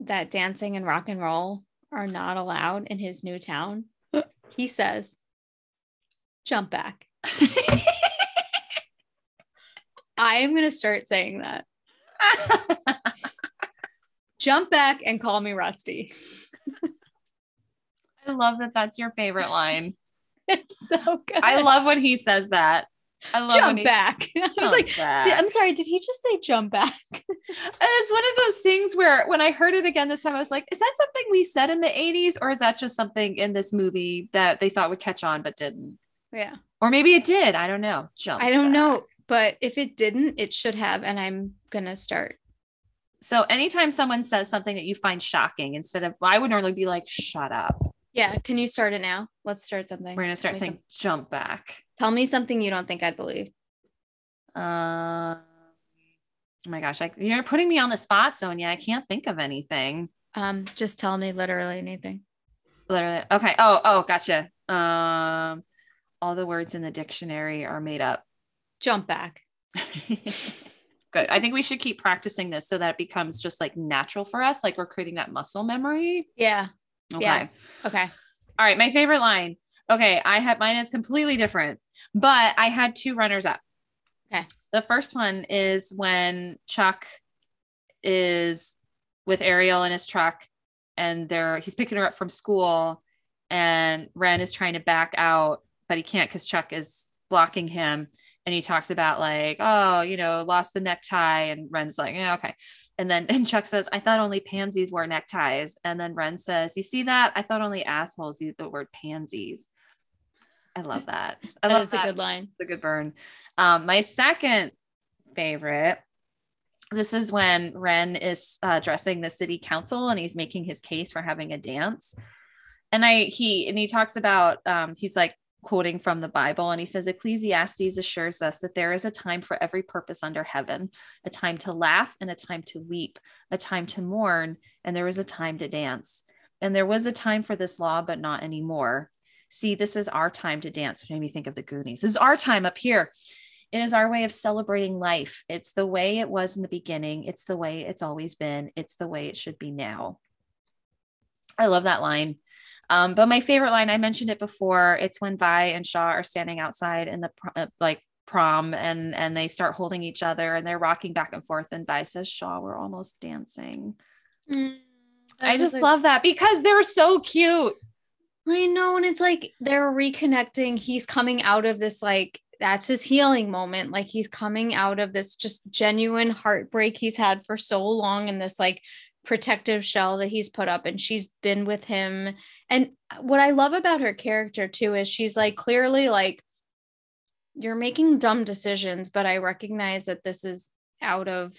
that dancing and rock and roll are not allowed in his new town, he says, jump back. I am going to start saying that. Jump back and call me Rusty. I love that that's your favorite line. It's so good. I love when he says that. I love jump back. I was like, did, I'm sorry, did he just say jump back? And it's one of those things where when I heard it again this time, I was like, is that something we said in the eighties, or is that just something in this movie that they thought would catch on but didn't? Yeah. Or maybe it did. I don't know. Jump. I don't back. know. But if it didn't, it should have. And I'm going to start. So anytime someone says something that you find shocking, instead of, well, I would normally be like, shut up. Yeah. Can you start it now? Let's start something. We're going to start saying, something. Jump back. Tell me something you don't think I'd believe. Uh, oh my gosh. I, you're putting me on the spot, Sonia. I can't think of anything. Um, just tell me literally anything. Literally. Okay. Oh, oh, gotcha. Um, all the words in the dictionary are made up. Jump back. Good. I think we should keep practicing this so that it becomes just like natural for us. Like we're creating that muscle memory. Yeah. Okay. Yeah. Okay. All right. My favorite line. Okay. I have mine is completely different, but I had two runners up. Okay. The first one is when Chuck is with Ariel in his truck and they're, he's picking her up from school and Ren is trying to back out, but he can't because Chuck is blocking him. And he talks about like, oh, you know, lost the necktie. And Ren's like, yeah, okay. And then and Chuck says, I thought only pansies wore neckties. And then Ren says, you see that? I thought only assholes used the word pansies. I love that. I that love is that. That's a good line. It's a good burn. Um, my second favorite, this is when Ren is uh, addressing the city council and he's making his case for having a dance. And I, he, and he talks about, um, he's like, quoting from the Bible. And he says, Ecclesiastes assures us that there is a time for every purpose under heaven, a time to laugh and a time to weep, a time to mourn. And there is a time to dance. And there was a time for this law, but not anymore. See, this is our time to dance, which made me think of the Goonies. This is our time up here. It is our way of celebrating life. It's the way it was in the beginning. It's the way it's always been. It's the way it should be now. I love that line. Um, but my favorite line, I mentioned it before. It's when Vi and Shaw are standing outside in the uh, like prom and, and they start holding each other and they're rocking back and forth. And Vi says, Shaw, we're almost dancing. Mm, I just like, love that because they're so cute. I know. And it's like, they're reconnecting. He's coming out of this, like, that's his healing moment. Like he's coming out of this just genuine heartbreak he's had for so long. And this like protective shell that he's put up and she's been with him. And what I love about her character too, is she's like, clearly like you're making dumb decisions, but I recognize that this is out of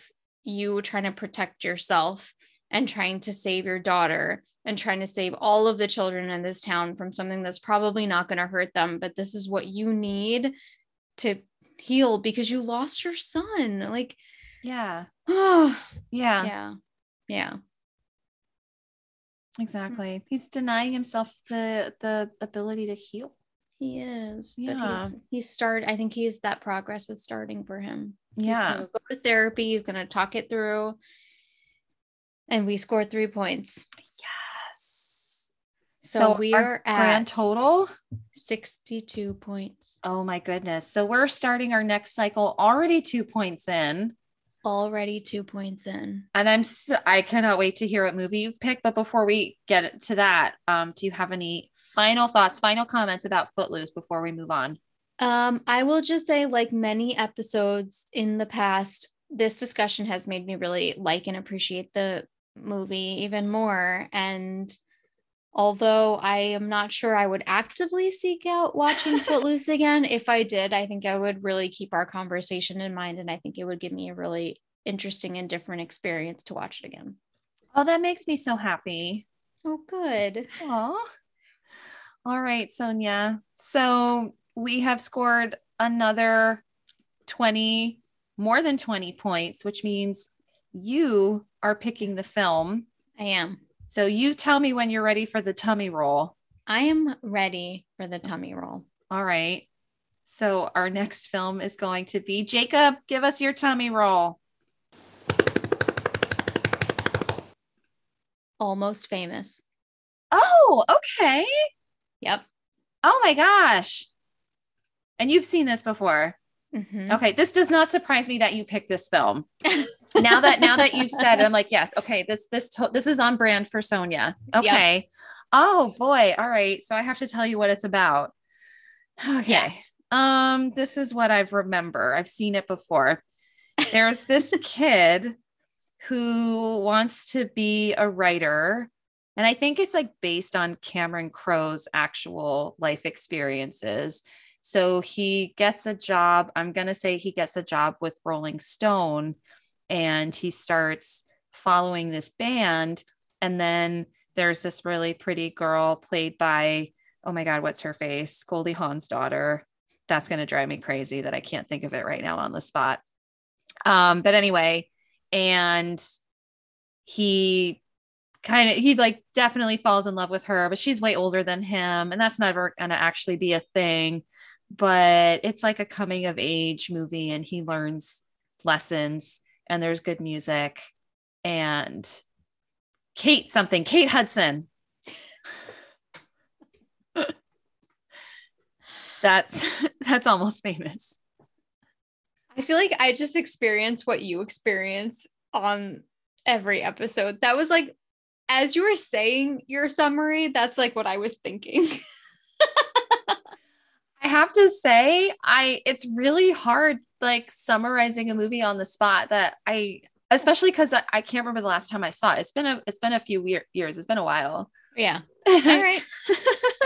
you trying to protect yourself and trying to save your daughter and trying to save all of the children in this town from something that's probably not going to hurt them. But this is what you need to heal because you lost your son. Like, yeah. Oh, yeah. Yeah. Yeah. Exactly. He's denying himself the the ability to heal. He is. Yeah. But he's, he's start. I think he's that progress is starting for him. Yeah. He's gonna go to therapy. He's gonna talk it through. And we scored three points. Yes. So, so we are at grand total sixty-two points. Oh my goodness! So we're starting our next cycle already two points in. Already two points in. And I'm so, I cannot wait to hear what movie you've picked. But before we get to that, um, do you have any final thoughts, final comments about Footloose before we move on? Um, I will just say, like many episodes in the past, this discussion has made me really like and appreciate the movie even more. And although I am not sure I would actively seek out watching Footloose again, if I did, I think I would really keep our conversation in mind. And I think it would give me a really interesting and different experience to watch it again. Oh, that makes me so happy. Oh, good. Aw. All right, Sonia. So we have scored another twenty, more than twenty points, which means you are picking the film. I am. So you tell me when you're ready for the tummy roll. I am ready for the tummy roll. All right. So our next film is going to be Jacob, give us your tummy roll. Almost Famous. Oh, okay. Yep. Oh my gosh. And you've seen this before. Mm-hmm. Okay. This does not surprise me that you picked this film. now that, now that you've said it, I'm like, yes. Okay. This, this, to- this is on brand for Sonia. Okay. Yep. Oh boy. All right. So I have to tell you what it's about. Okay. Yeah. um, this is what I've remember. I've seen it before. There's this kid who wants to be a writer. And I think it's like based on Cameron Crowe's actual life experiences. So he gets a job. I'm going to say he gets a job with Rolling Stone, and he starts following this band. And then there's this really pretty girl played by, oh my God, what's her face? Goldie Hawn's daughter. That's going to drive me crazy that I can't think of it right now on the spot. Um, but anyway, and he kind of, he like definitely falls in love with her, but she's way older than him. And that's never going to actually be a thing, but it's like a coming of age movie, and he learns lessons, and there's good music, and Kate something, Kate Hudson. That's, that's Almost Famous. I feel like I just experienced what you experience on every episode. That was like, as you were saying your summary, that's like what I was thinking. I have to say, I, it's really hard, like summarizing a movie on the spot that I, especially cause I, I can't remember the last time I saw it. It's been a, it's been a few weir- years. It's been a while. Yeah. All right.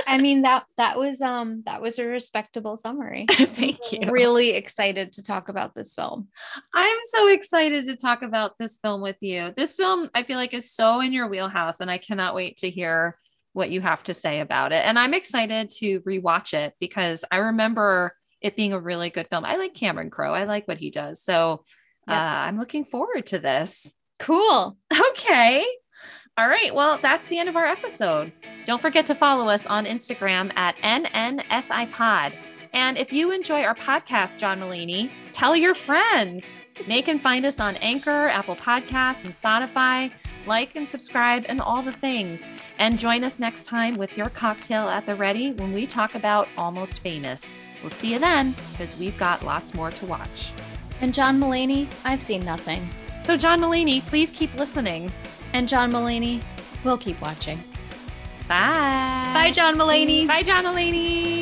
I mean, that, that was, um, that was a respectable summary. Thank you. I'm really excited to talk about this film. I'm so excited to talk about this film with you. This film, I feel like, is so in your wheelhouse, and I cannot wait to hear what you have to say about it. And I'm excited to rewatch it because I remember it being a really good film. I like Cameron Crowe. I like what he does. So yep. uh, I'm looking forward to this. Cool. Okay. All right. Well, that's the end of our episode. Don't forget to follow us on Instagram at N N S I pod. And if you enjoy our podcast, John Mulaney, tell your friends. They can find us on Anchor, Apple Podcasts, and Spotify. Like and subscribe and all the things. And join us next time with your cocktail at the ready when we talk about Almost Famous. We'll see you then, because we've got lots more to watch. And John Mulaney, I've seen nothing. So John Mulaney, please keep listening. And John Mulaney, we'll keep watching. Bye. Bye, John Mulaney. Bye, John Mulaney.